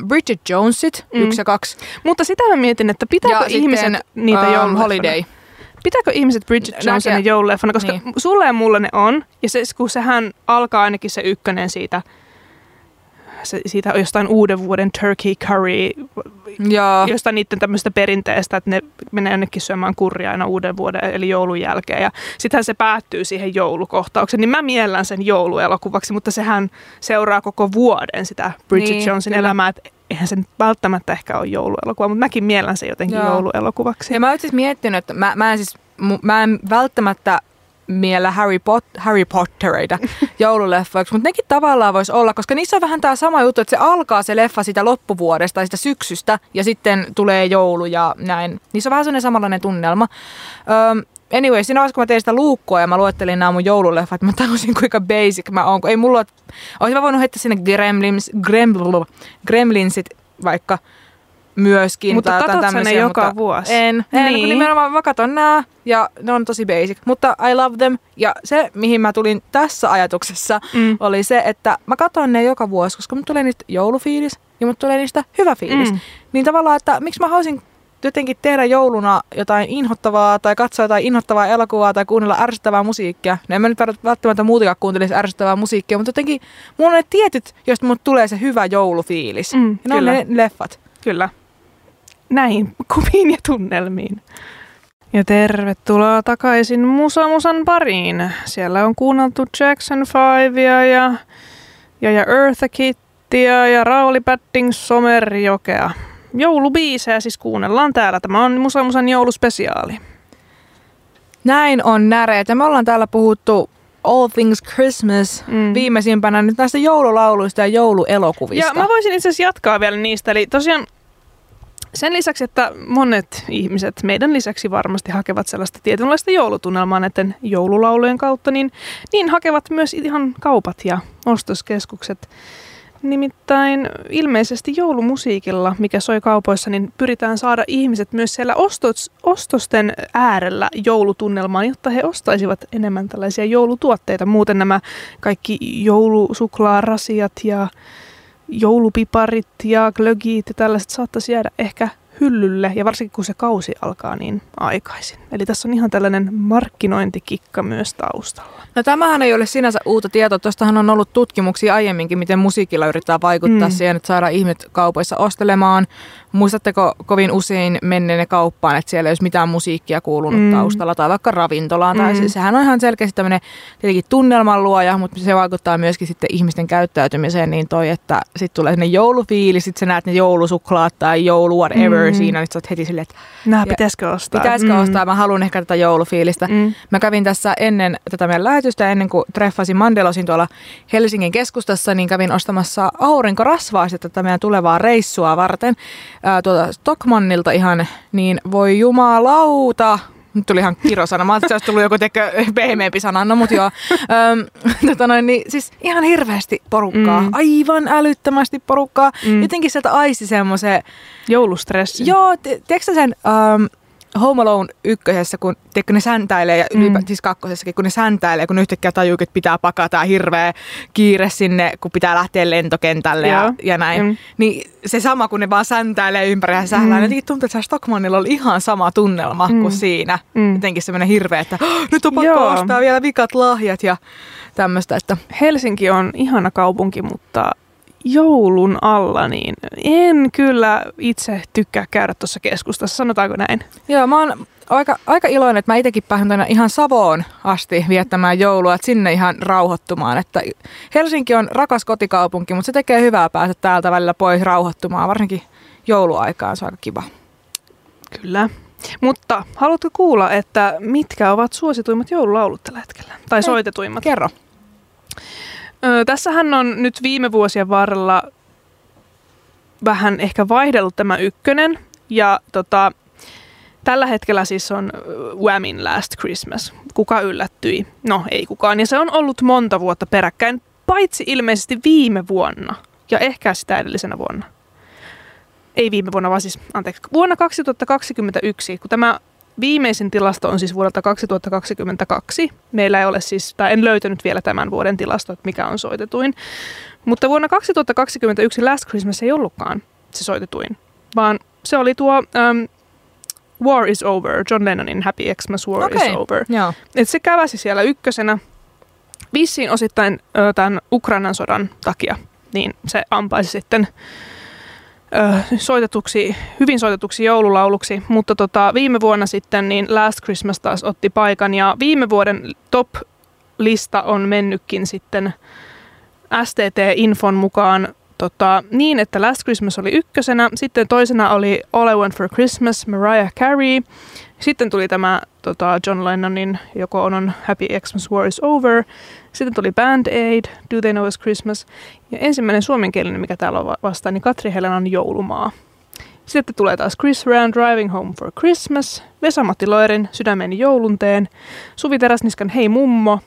Bridget Jonesit 1 ja 2. Mutta sitä mä mietin, että pitääkö ihmisen niitä joululeffana? Pitääkö ihmiset Bridget Jonesin joululeffana, koska sulle ja mulla ne on. Ja se, kun sehän alkaa ainakin se ykkönen siitä jostain uuden vuoden turkey curry, jostain niiden tämmöistä perinteestä, että ne menee jonnekin syömään kurjaa aina uuden vuoden eli joulun jälkeen. Ja sittenhän se päättyy siihen joulukohtaukseen. Niin mä miellän sen jouluelokuvaksi, mutta sehän seuraa koko vuoden sitä Bridget Jonesin elämää. Että eihän sen välttämättä ehkä ole jouluelokuva, mutta mäkin miellän sen jotenkin jouluelokuvaksi. Ja mä oon siis miettinyt, että mä en välttämättä miellä Harry Pottereita joululeffoiksi, mutta nekin tavallaan voisi olla, koska niissä on vähän tämä sama juttu, että se alkaa se leffa sitä loppuvuodesta ja sitä syksystä ja sitten tulee joulu ja näin. Niissä on vähän sellainen samanlainen tunnelma. Anyway, siinä vaiheessa kun mä tein sitä luukkua ja mä luettelin nämä mun joululeffat, mä tajusin kuinka basic mä oon, kun ei mulla olisi mä voinut heittää sinne Gremlinsit vaikka. myöskin. Mutta katsotko ne joka vuosi? En niin. Kun nimenomaan mä katon nää ja ne on tosi basic. Mutta I love them. Ja se, mihin mä tulin tässä ajatuksessa, oli se, että mä katon ne joka vuosi, koska mut tulee niistä joulufiilis ja mut tulee niistä hyvä fiilis. Niin tavallaan, että miksi mä haluaisin jotenkin tehdä jouluna jotain inhottavaa tai katsoa jotain inhottavaa elokuvaa tai kuunnella ärsyttävää musiikkia. No en mä nyt välttämättä muutenkaan kuuntelisi ärsyttävää musiikkia, mutta jotenkin mulla on ne tietyt, joista mut tulee se hyvä joulufiilis. Ja ne on ne leffat. Kyllä. Näihin kuviin ja tunnelmiin. Ja tervetuloa takaisin Musamusan pariin. Siellä on kuunneltu Jackson 5:ia ja Eartha Kittiä ja Rauli Padding Somerjokea. Joulubiisejä siis kuunnellaan täällä. Tämä on Musamusan jouluspesiaali. Näin on näreet. Me ollaan täällä puhuttu All Things Christmas viimeisimpänä nyt näistä joululauluista ja jouluelokuvista. Ja mä voisin itse asiassa jatkaa vielä niistä. Eli tosiaan sen lisäksi, että monet ihmiset meidän lisäksi varmasti hakevat sellaista tietynlaista joulutunnelmaa näiden joululaulujen kautta, niin hakevat myös ihan kaupat ja ostoskeskukset. Nimittäin ilmeisesti joulumusiikilla, mikä soi kaupoissa, niin pyritään saada ihmiset myös siellä ostosten äärellä joulutunnelmaan, jotta he ostaisivat enemmän tällaisia joulutuotteita. Muuten nämä kaikki joulusuklaarasiat ja joulupiparit ja glögit ja tällaiset saattaisi jäädä ehkä hyllylle, ja varsinkin kun se kausi alkaa niin aikaisin. Eli tässä on ihan tällainen markkinointikikka myös taustalla. No tämähän ei ole sinänsä uutta tietoa. Tuostahan on ollut tutkimuksia aiemminkin, miten musiikilla yritetään vaikuttaa siihen, että saadaan ihmiset kaupoissa ostelemaan. Muistatteko kovin usein menneenne kauppaan, että siellä ei olisi mitään musiikkia kuulunut taustalla tai vaikka ravintolaan. Tai sehän on ihan selkeästi tämmöinen tietenkin tunnelman luoja, mutta se vaikuttaa myöskin sitten ihmisten käyttäytymiseen niin toi, että sitten tulee sinne joulufiili, sitten sä näet ne joulusuklaat tai joulu whatever. Siinä, niin sä oot heti silleen, että nää pitäisikö ostaa? Pitäisikö ostaa? Mä haluan ehkä tätä joulufiilistä. Mä kävin tässä ennen tätä meidän lähetystä, ennen kuin treffasin Mandélozin tuolla Helsingin keskustassa, niin kävin ostamassa aurinkorasvaa sitten tätä meidän tulevaa reissua varten. Tuolta Stockmannilta ihan, niin voi jumalauta. Nyt tuli ihan kirosana. Mä ajattelin, että se olisi tullut joku pehmeämpi sana. No mut joo. Niin, siis ihan hirveästi porukkaa. Aivan älyttömästi porukkaa. Jotenkin sieltä aisti semmoisen joulustressin. Joo, tiedätkö sen Home Alone ykkösessä, kun ne säntäilee, ja siis kakkosessakin, kun ne säntäilee, kun ne yhtäkkiä tajuukin, että pitää pakata hirveä kiire sinne, kun pitää lähteä lentokentälle ja näin. Niin se sama, kun ne vaan säntäilee ympäri ja sählää, jotenkin tuntuu, että Stockmannilla oli ihan sama tunnelma kuin siinä. Jotenkin semmoinen hirveä, että nyt on pakko ostaa vielä vikat lahjat ja tämmöistä. Että Helsinki on ihana kaupunki, mutta joulun alla, niin en kyllä itse tykkää käydä tuossa keskustassa, sanotaanko näin? Joo, mä oon aika iloinen, että mä itsekin pääsin tänne ihan Savoon asti viettämään joulua, että sinne ihan rauhoittumaan. Että Helsinki on rakas kotikaupunki, mutta se tekee hyvää päästä täältä välillä pois rauhoittumaan, varsinkin jouluaikaan, se on aika kiva. Kyllä. Mutta haluatko kuulla, että mitkä ovat suosituimmat joululaulut tällä hetkellä? Tai soitetuimmat? Kerro. Tässähän on nyt viime vuosien varrella vähän ehkä vaihdellut tämä ykkönen. Ja tällä hetkellä siis on Whamin Last Christmas. Kuka yllättyi? No ei kukaan. Ja se on ollut monta vuotta peräkkäin, paitsi ilmeisesti viime vuonna. Ja ehkä sitä edellisenä vuonna. Ei viime vuonna, vaan siis, anteeksi, vuonna 2021, kun tämä viimeisin tilasto on siis vuodelta 2022. Meillä ei ole siis, tai en löytänyt vielä tämän vuoden tilastoa, mikä on soitetuin. Mutta vuonna 2021 Last Christmas ei ollutkaan se soitetuin, vaan se oli tuo War is Over, John Lennonin Happy Xmas War is Over. Yeah. Et se käväsi siellä ykkösenä vissiin osittain tämän Ukrainan sodan takia, niin se ampaisi sitten hyvin soitetuksi joululauluksi, mutta viime vuonna sitten niin Last Christmas taas otti paikan, ja viime vuoden top-lista on mennytkin sitten STT-infon mukaan niin, että Last Christmas oli ykkösenä, sitten toisena oli All I Want for Christmas, Mariah Carey, sitten tuli tämä John Lennonin joko on Happy Xmas War is Over, sitten tuli Band-Aid, Do They Know It's Christmas, ja ensimmäinen suomenkielinen, mikä täällä on vastaan, niin Katri Helenan Joulumaa. Sitten tulee taas Chris Brown, Driving Home for Christmas, Vesa-Matti Loirin Sydämeni joulunteen, Suvi Teräsniskan Hei mummo.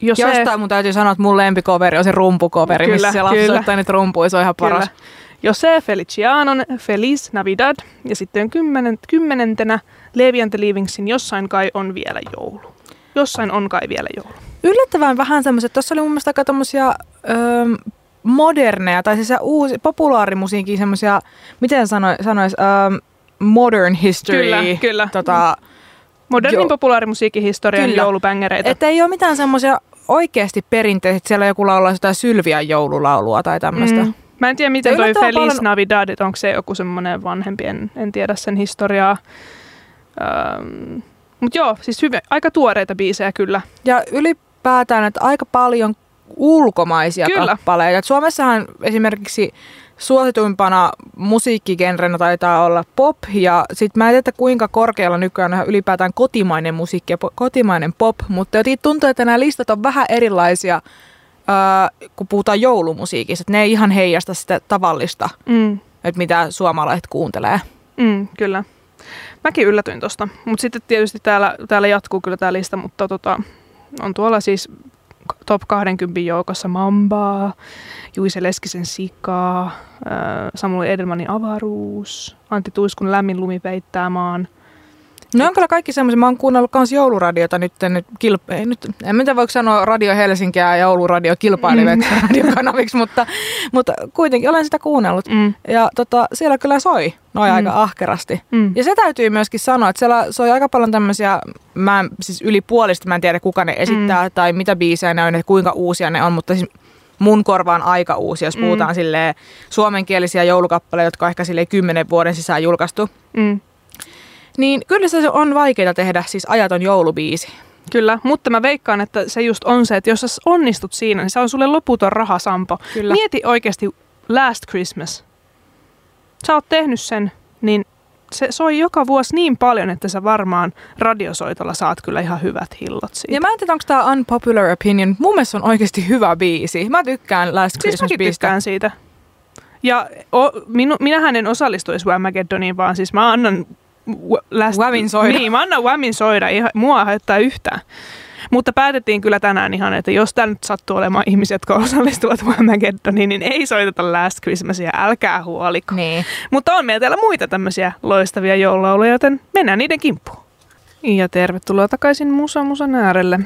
Jostain mun täytyy sanoa, että mun lempikoveri on se rumpukoveri, missä se lapsi ottaa niitä rumpuja, se on ihan paras. Kyllä. Jose Felicianon Feliz Navidad ja sitten kymmenentenä Levi and the Leavingsin Jossain kai on vielä joulu. Jossain on kai vielä joulu. Yllättävän vähän semmoiset, tuossa oli mun mielestä aika tommosia moderneja, tai siis uusi, populaarimusiikin semmoisia, miten sanoisi, modern history. Kyllä. Modernin populaarimusiikin historian joulubängereitä. Että ei ole mitään semmoisia oikeasti perinteisiä, että siellä joku laulaa jotain Sylvian joululaulua tai tämmöistä. Mm. Mä en tiedä, miten toi Feliz Navidad, että onko se joku semmoinen vanhempi, en tiedä sen historiaa. Mutta joo, siis hyvä, aika tuoreita biisejä kyllä. Ja ylipäätään, että aika paljon ulkomaisia kappaleita. Et Suomessahan esimerkiksi suosituimpana musiikkigenrenä taitaa olla pop. Ja sit mä en tiedä, kuinka korkealla nykyään ylipäätään kotimainen musiikki ja kotimainen pop. Mutta jotenkin tuntuu, että nämä listat on vähän erilaisia, kun puhutaan joulumusiikista. Ne ei ihan heijasta sitä tavallista, että mitä suomalaiset kuuntelee. Mm, kyllä. Mäkin yllätyin tuosta, mutta sitten tietysti täällä jatkuu kyllä tämä lista, mutta on tuolla siis top 20 joukossa Mambaa, Juise Leskisen Sikaa, Samuli Edelmanin Avaruus, Antti Tuiskun Lämmin lumi peittää maan. No on kyllä kaikki semmoisia, mä oon kuunnellut myös jouluradiota nyt, en mitään voiko sanoa Radio Helsinkiä ja jouluradio kilpailiviksi radiokanaviksi, mutta kuitenkin olen sitä kuunnellut. Mm. Ja siellä kyllä soi noin aika ahkerasti. Mm. Ja se täytyy myöskin sanoa, että siellä soi aika paljon tämmöisiä, siis yli puolista mä en tiedä kuka ne esittää tai mitä biisejä ne on ja kuinka uusia ne on, mutta siis mun korvaan aika uusia, jos puhutaan silleen suomenkielisiä joulukappaleja, jotka on ehkä silleen 10 vuoden sisään julkaistu. Mm. Niin kyllä se on vaikeaa tehdä, siis ajaton joulubiisi. Kyllä, mutta mä veikkaan, että se just on se, että jos sä onnistut siinä, niin se on sulle loputon rahasampo. Kyllä. Mieti oikeasti Last Christmas. Sä oot tehnyt sen, niin se soi joka vuosi niin paljon, että sä varmaan radiosoitolla saat kyllä ihan hyvät hillot siitä. Ja mä en tiedä, onko tää unpopular opinion. Mun mielestä on oikeasti hyvä biisi. Mä tykkään Last Christmas-biisistä. Siis mäkin tykkään siitä. Ja minähän en osallistuisi Whamageddoniin, vaan siis mä annan Whamin soida. Niin, mä annan Whamin soida. Mua haittaa yhtään. Mutta päätettiin kyllä tänään ihan, että jos tää nyt sattuu olemaan ihmisiä, jotka osallistuvat Whamageddoniin, niin ei soiteta Last Christmasia, älkää huoliko. Niin. Mutta on meillä täällä muita tämmöisiä loistavia joululauluja, joten mennään niiden kimppuun. Ja tervetuloa takaisin Musamusan äärelle.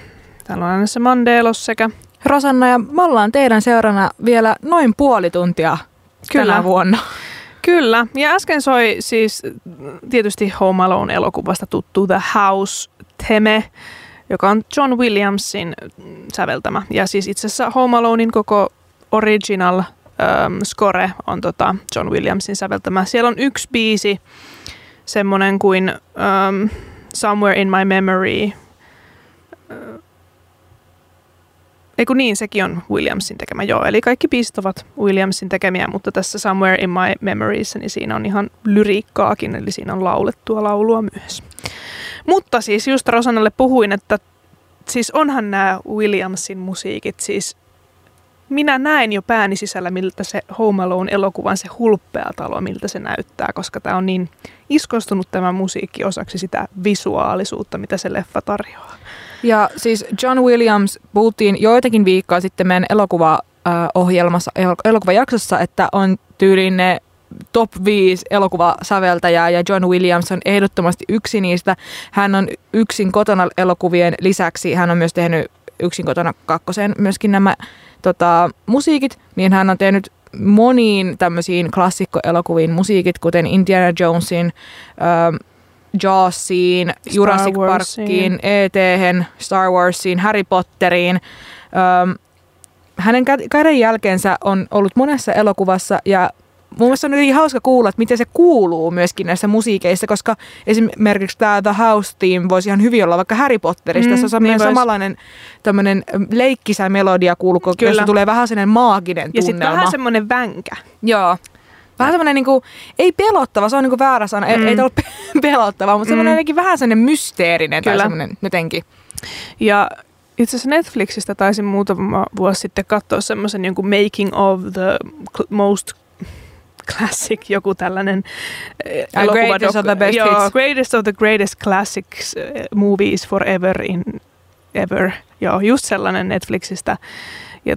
Täällä on äänessä Mandéloz sekä Rosanna, ja me ollaan teidän seurana vielä noin puoli tuntia tänä vuonna. Kyllä, ja äsken soi siis tietysti Home Alone-elokuvasta tuttu The House-teme, joka on John Williamsin säveltämä. Ja siis itse asiassa Home Alonein koko original score on John Williamsin säveltämä. Siellä on yksi biisi, semmoinen kuin Somewhere in My Memory. Eiku niin, sekin on Williamsin tekemä, joo. Eli kaikki biisit ovat Williamsin tekemiä, mutta tässä Somewhere in My Memories, niin siinä on ihan lyriikkaakin, eli siinä on laulettua laulua myös. Mutta siis just Rosannalle puhuin, että siis onhan nämä Williamsin musiikit, siis minä näen jo pääni sisällä, miltä se Home Alone-elokuvan se hulppea talo, miltä se näyttää, koska tämä on niin iskostunut tämä musiikki osaksi sitä visuaalisuutta, mitä se leffa tarjoaa. Ja siis John Williams, puhuttiin joitakin viikkoa sitten meidän elokuvaohjelmassa, elokuvajaksossa, että on tyylin ne top 5 elokuvasäveltäjää ja John Williams on ehdottomasti yksi niistä. Hän on yksin kotona elokuvien lisäksi, hän on myös tehnyt yksin kotona kakkosen myöskin nämä musiikit, niin hän on tehnyt moniin tämmöisiin klassikkoelokuviin musiikit, kuten Indiana Jonesin, Jawsiin, Jurassic Parkiin, E.T.hen, Star Warsiin, Harry Potteriin. Hänen kädenjälkeensä on ollut monessa elokuvassa ja mun mielestä on yli hauska kuulla, että miten se kuuluu myöskin näissä musiikeissa, koska esimerkiksi tämä The House Team voisi ihan hyvin olla vaikka Harry Potterista. Se on niin samanlainen tämmöinen leikkisä melodia kuuluu, jossa tulee vähän sellainen maaginen tunnelma. Ja sitten vähän semmoinen vänkä. Joo. Vähän semmoinen, niinku, ei pelottava, se on niinku väärä sana, ei ole pelottava, mutta semmoinen jotenkin vähän semmoinen mysteerinen tai semmoinen jotenkin. Ja itse asiassa Netflixistä taisin muutama vuosi sitten katsoa semmoisen joku Making of the Most Classic, joku tällainen elokuva. Greatest of the Best Hits. Greatest of the Greatest Classics Movies Forever in Ever. Joo, just sellainen Netflixistä. Ja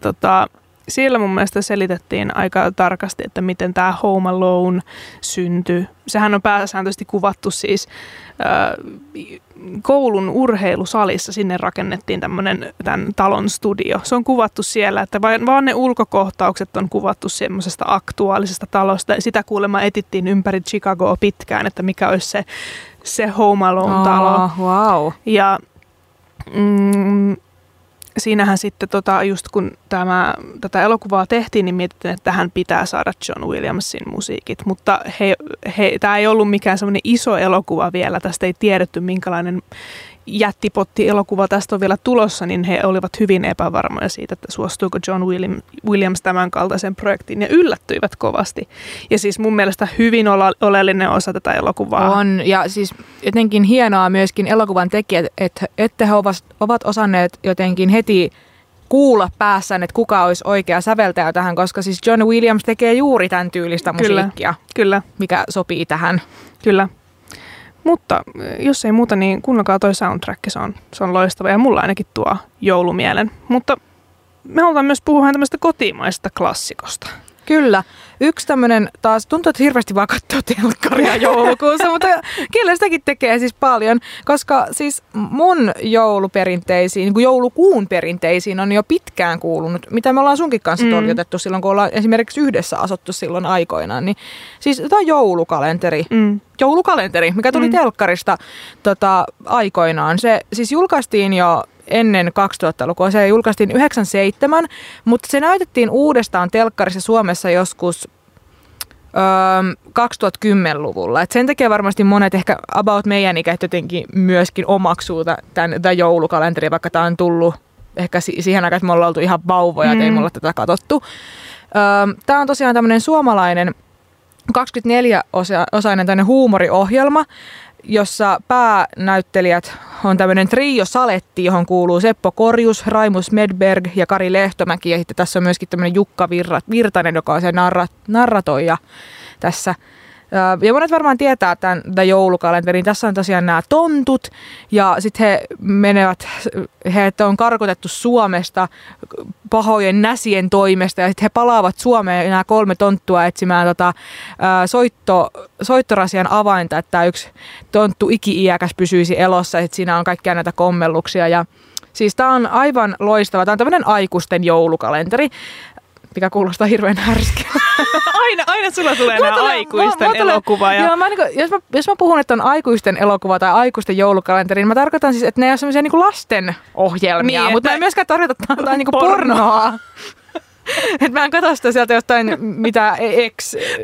siellä mun mielestä selitettiin aika tarkasti, että miten tämä Home Alone syntyi. Sehän on pääsääntöisesti kuvattu siis koulun urheilusalissa, sinne rakennettiin tämän talon studio. Se on kuvattu siellä, että vaan ne ulkokohtaukset on kuvattu semmoisesta aktuaalisesta talosta. Sitä kuulemma etittiin ympäri Chicagoa pitkään, että mikä olisi se Home Alone-talo. Oh, wow. Ja siinähän sitten just kun tätä elokuvaa tehtiin, niin mietittiin, että tähän pitää saada John Williamsin musiikit. Mutta tämä ei ollut mikään semmoinen iso elokuva vielä. Tästä ei tiedetty, minkälainen jättipotti-elokuva tästä on vielä tulossa, niin he olivat hyvin epävarmoja siitä, että suostuiko John Williams tämän kaltaisen projektiin, ja yllättyivät kovasti. Ja siis mun mielestä hyvin oleellinen osa tätä elokuvaa. On, ja siis jotenkin hienoa myöskin elokuvan tekijät, että he ovat osanneet jotenkin heti kuulla päässään, että kuka olisi oikea säveltäjä tähän, koska siis John Williams tekee juuri tämän tyylistä musiikkia, kyllä. mikä sopii tähän. Kyllä. Mutta jos ei muuta, niin kuunnelkaa toi soundtrack, se on loistava ja mulla ainakin tuo joulumielen. Mutta me halutaan myös puhua ihan tämmöistä kotimaista klassikosta. Kyllä. Yksi tämmöinen taas, tuntuu, että hirveästi vaan katsoo telkkaria joulukuussa, mutta kyllä sitäkin tekee siis paljon, koska siis mun jouluperinteisiin, niin kuin joulukuun perinteisiin on jo pitkään kuulunut, mitä me ollaan sunkin kanssa torjotettu silloin, kun ollaan esimerkiksi yhdessä asuttu silloin aikoinaan, niin siis tämä joulukalenteri, joulukalenteri, mikä tuli telkkarista aikoinaan, se siis julkaistiin jo ennen 2000-lukua. Se julkaistiin 1997, mutta se näytettiin uudestaan telkkarissa Suomessa joskus 2010-luvulla. Et sen takia varmasti monet ehkä about meidän ikäiset jotenkin myöskin omaksuu tämän joulukalenterin, vaikka tämä on tullut ehkä siihen aikaan, että me ollaan oltu ihan vauvoja, että ei me olla tätä katsottu. Tämä on tosiaan tämmöinen suomalainen 24-osainen huumoriohjelma, jossa päänäyttelijät on tämmöinen trio-saletti, johon kuuluu Seppo Korjus, Raimo Smedberg ja Kari Lehtomäki. Ja sitten tässä on myöskin tämmöinen Jukka Virtanen, joka on se narratoija tässä. Ja monet varmaan tietää tämän joulukalenterin. Tässä on tosiaan nämä tontut ja sitten heitä on karkotettu Suomesta pahojen näsien toimesta ja sitten he palaavat Suomeen nämä kolme tonttua etsimään soittorasian avainta, että tämä yksi tonttu iki-iäkäs pysyisi elossa, että siinä on kaikkia näitä kommelluksia. Ja siis tämä on aivan loistava, tämä on tämmöinen aikuisten joulukalenteri, mikä kuulostaa hirveän härskeltä. Aina sulla tulee nämä aikuisten elokuva. Ja... Joo, jos mä puhun, että on aikuisten elokuva tai aikuisten joulukalenteri, niin mä tarkoitan siis, että ne ei ole sellaisia niin kuin lasten ohjelmia, niin, mutta mä en myöskään tarjota niin kuin pornoa. Että mä en katso sitä sieltä jostain, mitä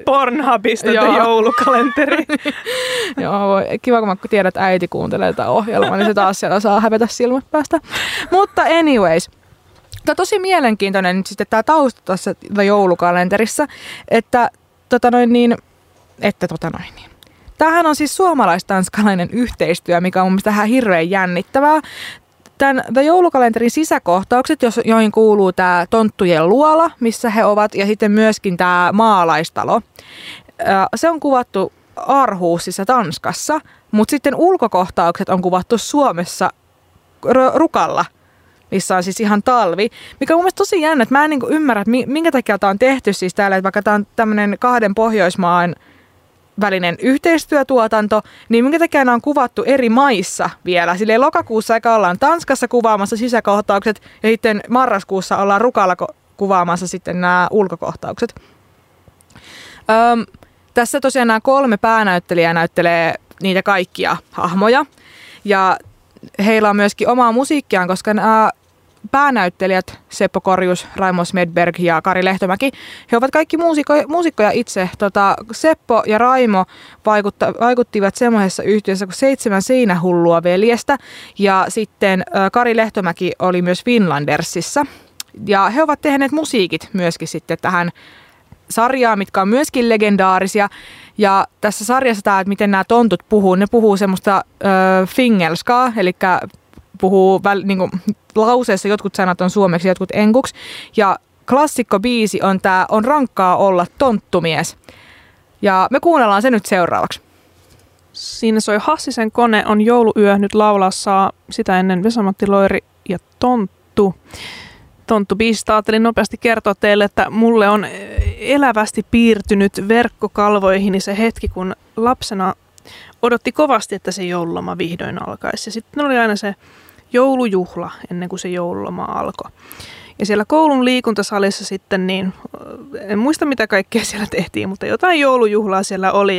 Pornhubista joulukalenteri. Joo, kiva kun mä tiedän, että äiti kuuntelee tätä ohjelmaa, niin se taas siellä saa hävetä silmät päästä. Mutta anyways. Tämä tosi mielenkiintoinen nyt sitten tämä tausta tässä joulukalenterissa, että Tämähän on siis suomalais-tanskalainen yhteistyö, mikä on mun mielestä ihan hirveän jännittävää. Tämän joulukalenterin sisäkohtaukset, joihin kuuluu tämä tonttujen luola, missä he ovat, ja sitten myöskin tämä maalaistalo. Se on kuvattu Aarhusissa Tanskassa, mutta sitten ulkokohtaukset on kuvattu Suomessa Rukalla, missä on siis ihan talvi, mikä on mun mielestä tosi jännä, että mä en niin kuin ymmärrä, että minkä takia tämä on tehty siis täällä, että vaikka tämä on tämmöinen kahden Pohjoismaan välinen yhteistyötuotanto, niin minkä takia nämä on kuvattu eri maissa vielä. Silleen lokakuussa aika ollaan Tanskassa kuvaamassa sisäkohtaukset ja sitten marraskuussa ollaan Rukalla kuvaamassa sitten nämä ulkokohtaukset. Tässä tosiaan nämä kolme päänäyttelijää näyttelee niitä kaikkia hahmoja ja heillä on myöskin omaa musiikkiaan, koska nämä päänäyttelijät Seppo Korjus, Raimo Smedberg ja Kari Lehtomäki, he ovat kaikki muusikkoja itse. Seppo ja Raimo vaikuttivat semmoisessa yhtiössä kuin 7 seinähullua veljestä ja sitten Kari Lehtomäki oli myös Finlandersissa. Ja he ovat tehneet musiikit myöskin sitten tähän sarjaan, mitkä on myöskin legendaarisia. Ja tässä sarjassa tämä, että miten nämä tontut puhuu, ne puhuu semmoista fingelskaa, eli puhuu niinku, lauseessa jotkut sanat on suomeksi, jotkut enkuksi. Ja klassikko biisi on tämä On rankkaa olla tonttumies. Ja me kuunnellaan se nyt seuraavaksi. Siinä soi Hassisen Kone on jouluyö, nyt laulaa saa, sitä ennen Vesa-Matti Loiri ja Tonttu. Tonttu Biisistä ajattelin nopeasti kertoa teille, että mulle on elävästi piirtynyt verkkokalvoihini se hetki, kun lapsena odotti kovasti, että se joululoma vihdoin alkaisi. Ja sitten oli aina se joulujuhla ennen kuin se joululoma alkoi. Ja siellä koulun liikuntasalissa sitten, niin en muista mitä kaikkea siellä tehtiin, mutta jotain joulujuhlaa siellä oli.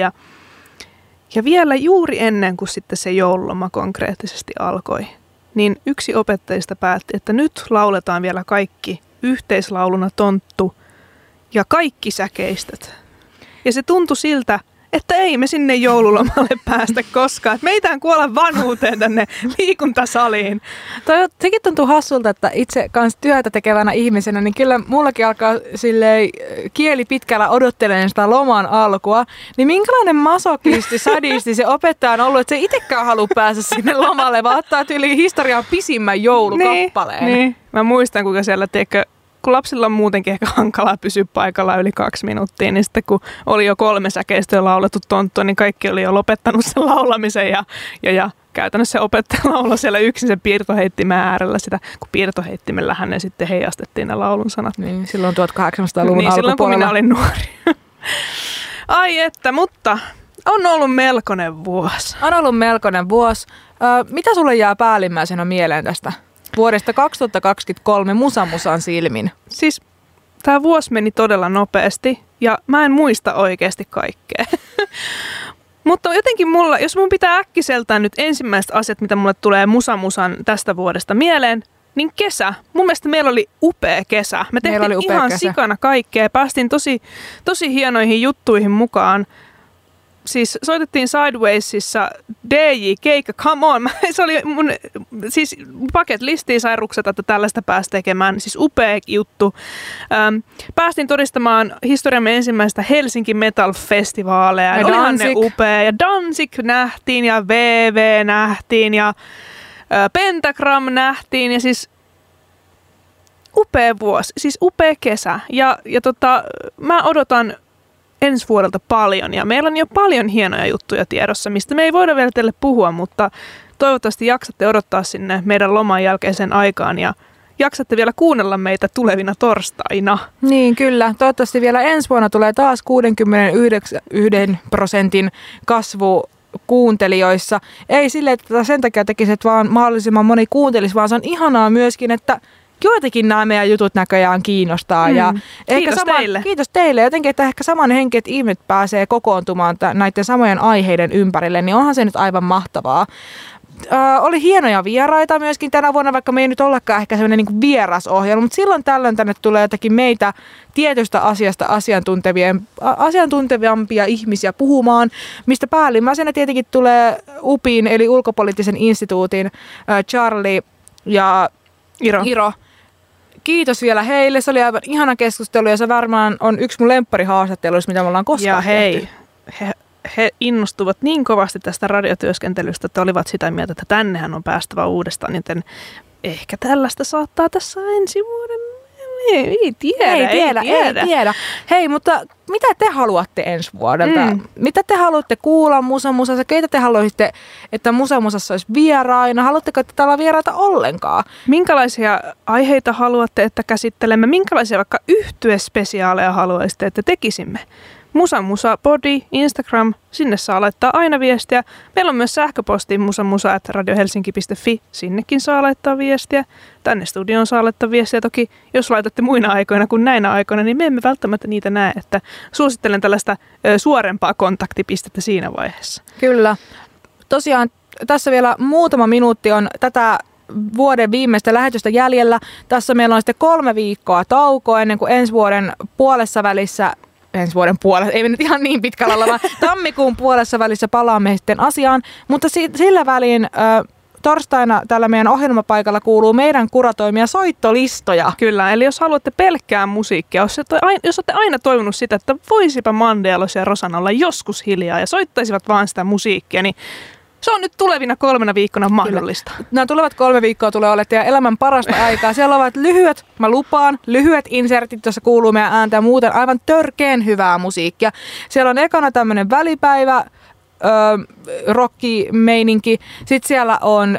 Ja vielä juuri ennen kuin sitten se joululoma konkreettisesti alkoi, niin yksi opettajista päätti, että nyt lauletaan vielä kaikki yhteislauluna Tonttu ja kaikki säkeistöt. Ja se tuntui siltä, että ei me sinne joululomalle päästä koskaan. Meitään kuolla vanhuuteen tänne liikuntasaliin. Sekin tuntuu hassulta, että itse kanssa työtä tekevänä ihmisenä, niin kyllä mullakin alkaa silleen kieli pitkällä odottelemaan sitä loman alkua. Niin minkälainen masokisti, sadisti se opettaja on ollut, että se ei itsekään halua päästä sinne lomalle, vaan ottaa tyyliin historian pisimmän joulukappaleen. Niin. Mä muistan, kuinka siellä kun lapsilla on muutenkin ehkä hankalaa pysyä paikalla yli 2 minuuttia, niin sitten kun oli jo 3 säkeistöä laulettu Tonttua, niin kaikki oli jo lopettanut sen laulamisen ja käytännössä opettaja lauloi siellä yksin sen piirtoheittimen äärellä sitä, kun piirtoheittimellähän ne sitten heijastettiin ne laulun sanat. Niin, silloin 1800-luvun niin, silloin kun minä olin nuori. Ai että, mutta on ollut melkoinen vuosi. On ollut melkoinen vuosi. Mitä sulle jää päällimmäisenä mieleen tästä? Vuodesta 2023 Musamusan silmin. Siis tämä vuosi meni todella nopeasti ja mä en muista oikeasti kaikkea. Mutta jotenkin mulla, jos mun pitää äkkiseltään nyt ensimmäiset asiat, mitä mulle tulee Musamusan tästä vuodesta mieleen, niin kesä. Mun mielestä meillä oli upea kesä. Me tehtiin ihan sikana kaikkea. Päästiin tosi hienoihin juttuihin mukaan. Siis soitettiin Sidewaysissa DJ-keikka, come on, se oli mun, siis bucket listiin sai ruksata, että tällaista pääsi tekemään, siis upea juttu. Päästiin todistamaan historiamme ensimmäistä Helsingin metal-festivaaleja, ja olihan ne upea, ja Danzig nähtiin, ja VV nähtiin, ja Pentagram nähtiin, ja siis upea vuosi, siis upea kesä, ja mä odotan ensi vuodelta paljon, ja meillä on jo paljon hienoja juttuja tiedossa, mistä me ei voida vielä teille puhua, mutta toivottavasti jaksatte odottaa sinne meidän loman jälkeisen aikaan, ja jaksatte vielä kuunnella meitä tulevina torstaina. Niin, kyllä. Toivottavasti vielä ensi vuonna tulee taas 61% kasvu kuuntelijoissa. Ei sille, että sen takia tekisi, että vaan mahdollisimman moni kuuntelisi, vaan se on ihanaa myöskin, että joitakin nämä meidän jutut näköjään kiinnostaa. Ja kiitos teille. Jotenkin, että ehkä samanhenkiset ihmiset pääsee kokoontumaan näiden samojen aiheiden ympärille, niin onhan se nyt aivan mahtavaa. Oli hienoja vieraita myöskin tänä vuonna, vaikka me ei nyt ollakaan ehkä sellainen niin kuin vierasohjelma, mutta silloin tällöin tänne tulee jotakin meitä tietystä asiasta asiantuntevampia ihmisiä puhumaan, mistä päällimmäisenä tietenkin tulee UPIin, eli ulkopoliittisen instituutin Charlie ja Iro. Kiitos vielä heille. Se oli aivan ihana keskustelu ja se varmaan on yksi mun lempparihaastatteluista, mitä me ollaan koskaan tehty. He innostuvat niin kovasti tästä radiotyöskentelystä, että olivat sitä mieltä, että tännehän on päästävä uudestaan, joten ehkä tällaista saattaa tässä ensi vuoden. Ei tiedä. Hei, mutta mitä te haluatte ensi vuodelta? Mitä te haluatte kuulla Musamusassa? Keitä te haluaisitte, että Musamusassa olisi vieraina? Haluatteko, että täällä on vieraita ollenkaan? Minkälaisia aiheita haluatte, että käsittelemme? Minkälaisia vaikka yhtyespesiaaleja haluaisitte, että tekisimme? Musamusa, Body, Instagram, sinne saa laittaa aina viestiä. Meillä on myös sähköposti musamusa@radiohelsinki.fi, sinnekin saa laittaa viestiä. Tänne studioon saa laittaa viestiä. Toki jos laitatte muina aikoina kuin näinä aikoina, niin me emme välttämättä niitä näe. Että suosittelen tällaista suorempaa kontaktipistettä siinä vaiheessa. Kyllä. Tosiaan tässä vielä muutama minuutti on tätä vuoden viimeistä lähetystä jäljellä. Tässä meillä on sitten 3 viikkoa taukoa ennen kuin ei me nyt ihan niin pitkällä olla, vaan tammikuun puolessa välissä palaamme sitten asiaan. Mutta sillä välin torstaina täällä meidän ohjelmapaikalla kuuluu meidän kuratoimia soittolistoja. Kyllä, eli jos haluatte pelkkää musiikkia, jos olette aina toivonut sitä, että voisipa Mandéloz ja Rosanna olla joskus hiljaa ja soittaisivat vaan sitä musiikkia, niin se on nyt tulevina 3 viikkona mahdollista. Kyllä. Nämä tulevat 3 viikkoa tulee olemaan teidän elämän parasta aikaa. Siellä ovat lyhyet insertit, jossa kuuluu meidän ääntä ja muuten aivan törkeen hyvää musiikkia. Siellä on ekana tämmöinen välipäivä, rock-meininki. Sitten siellä on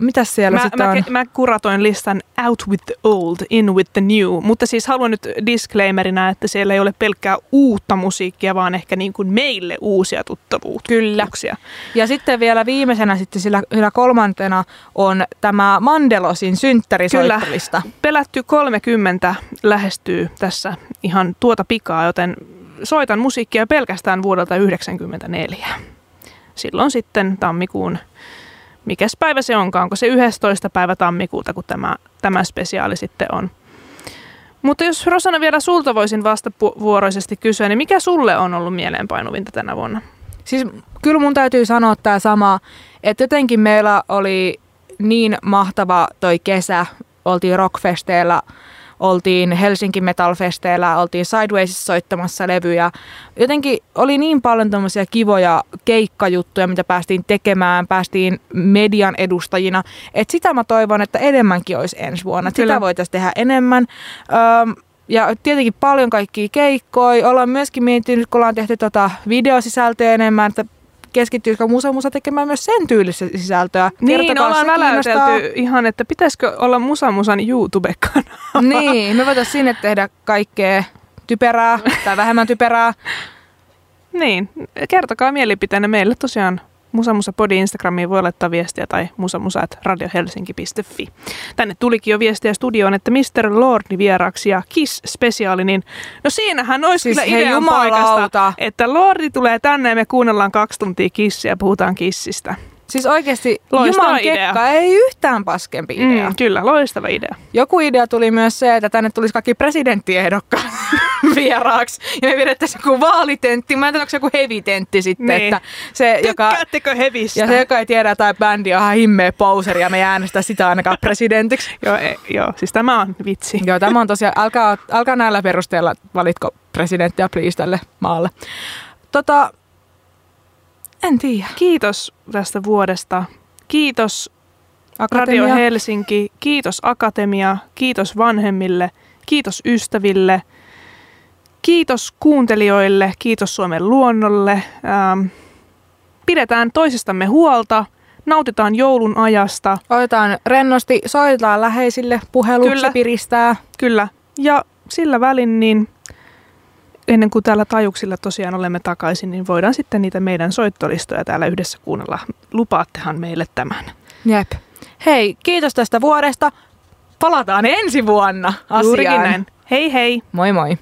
mitäs siellä sitten on? Mä kuratoin listan Out with the Old, In with the New, mutta siis haluan nyt disclaimerina, että siellä ei ole pelkkää uutta musiikkia, vaan ehkä niin kuin meille uusia tuttavuuksia. Kyllä. Ja sitten vielä viimeisenä sitten sillä kolmantena on tämä Mandelozin synttärisoittolista. Kyllä, pelätty 30 lähestyy tässä ihan tuota pikaa, joten soitan musiikkia pelkästään vuodelta 1994. Silloin sitten tammikuun, mikäs päivä se onkaan, onko se 11. päivä tammikuuta, kun tämä spesiaali sitten on. Mutta jos Rosanna vielä sulta voisin vastavuoroisesti kysyä, niin mikä sulle on ollut mieleenpainuvinta tänä vuonna? Siis kyllä mun täytyy sanoa tämä sama, että jotenkin meillä oli niin mahtava toi kesä, oltiin rockfesteillä, oltiin Helsingin metalfesteillä, oltiin Sidewaysissa soittamassa levyjä. Jotenkin oli niin paljon tommosia kivoja keikkajuttuja, mitä päästiin tekemään, päästiin median edustajina. Et sitä mä toivon, että enemmänkin olisi ensi vuonna. Kyllä. Sitä voitaisiin tehdä enemmän. Ja tietenkin paljon kaikkia keikkoja. Ollaan myöskin miettinyt, kun ollaan tehty videosisältöä enemmän, että keskittyisikö MUSAMUSA tekemään myös sen tyylistä sisältöä? Niin, ollaan väläytelty ihan, että pitäisikö olla MUSAMUSAn YouTube-kanava. Niin, me voitaisiin sinne tehdä kaikkea typerää tai vähemmän typerää. Niin, kertokaa mielipiteenä meille tosiaan. MUSAMUSA-podi Instagramiin voi laittaa viestiä tai musamusa@radiohelsinki.fi. Tänne tulikin jo viestiä studioon, että Mr. Lordi vieraksi ja Kiss-spesiaali, niin no siinähän olisi siis kyllä idean paikasta, että Lordi tulee tänne ja me kuunnellaan 2 tuntia Kissia ja puhutaan Kissistä. Siis oikeasti juman kekka, ei yhtään paskempi idea. Kyllä, loistava idea. Joku idea tuli myös se, että tänne tulisi kaikki presidenttiehdokkaat vieraaksi. Ja me pidettäisiin joku vaalitentti. Mä en tiedä, onko se joku hevitentti sitten. Niin. Että se, tykkäättekö hevistä? Ja se, joka ei tiedä, tai bändi on ihan himmeä pouseri ja me ei äänestä sitä ainakaan presidentiksi. Joo, siis tämä on vitsi. Joo, tämä on tosiaan. Alkaa näillä perusteella, valitko presidenttiä please tälle maalle. En tiedä. Kiitos tästä vuodesta. Kiitos Akatemia. Radio Helsinki. Kiitos Akatemia. Kiitos vanhemmille. Kiitos ystäville. Kiitos kuuntelijoille. Kiitos Suomen luonnolle. Pidetään toisistamme huolta. Nautitaan joulun ajasta. Otetaan rennosti. Soitetaan läheisille. Puhelu piristää. Kyllä. Ja sillä välin niin... Ennen kuin täällä tajuksilla tosiaan olemme takaisin, niin voidaan sitten niitä meidän soittolistoja täällä yhdessä kuunnella. Lupaattehan meille tämän. Jep. Hei, kiitos tästä vuodesta. Palataan ensi vuonna asiaan. Juurikin näin. Hei hei. Moi moi.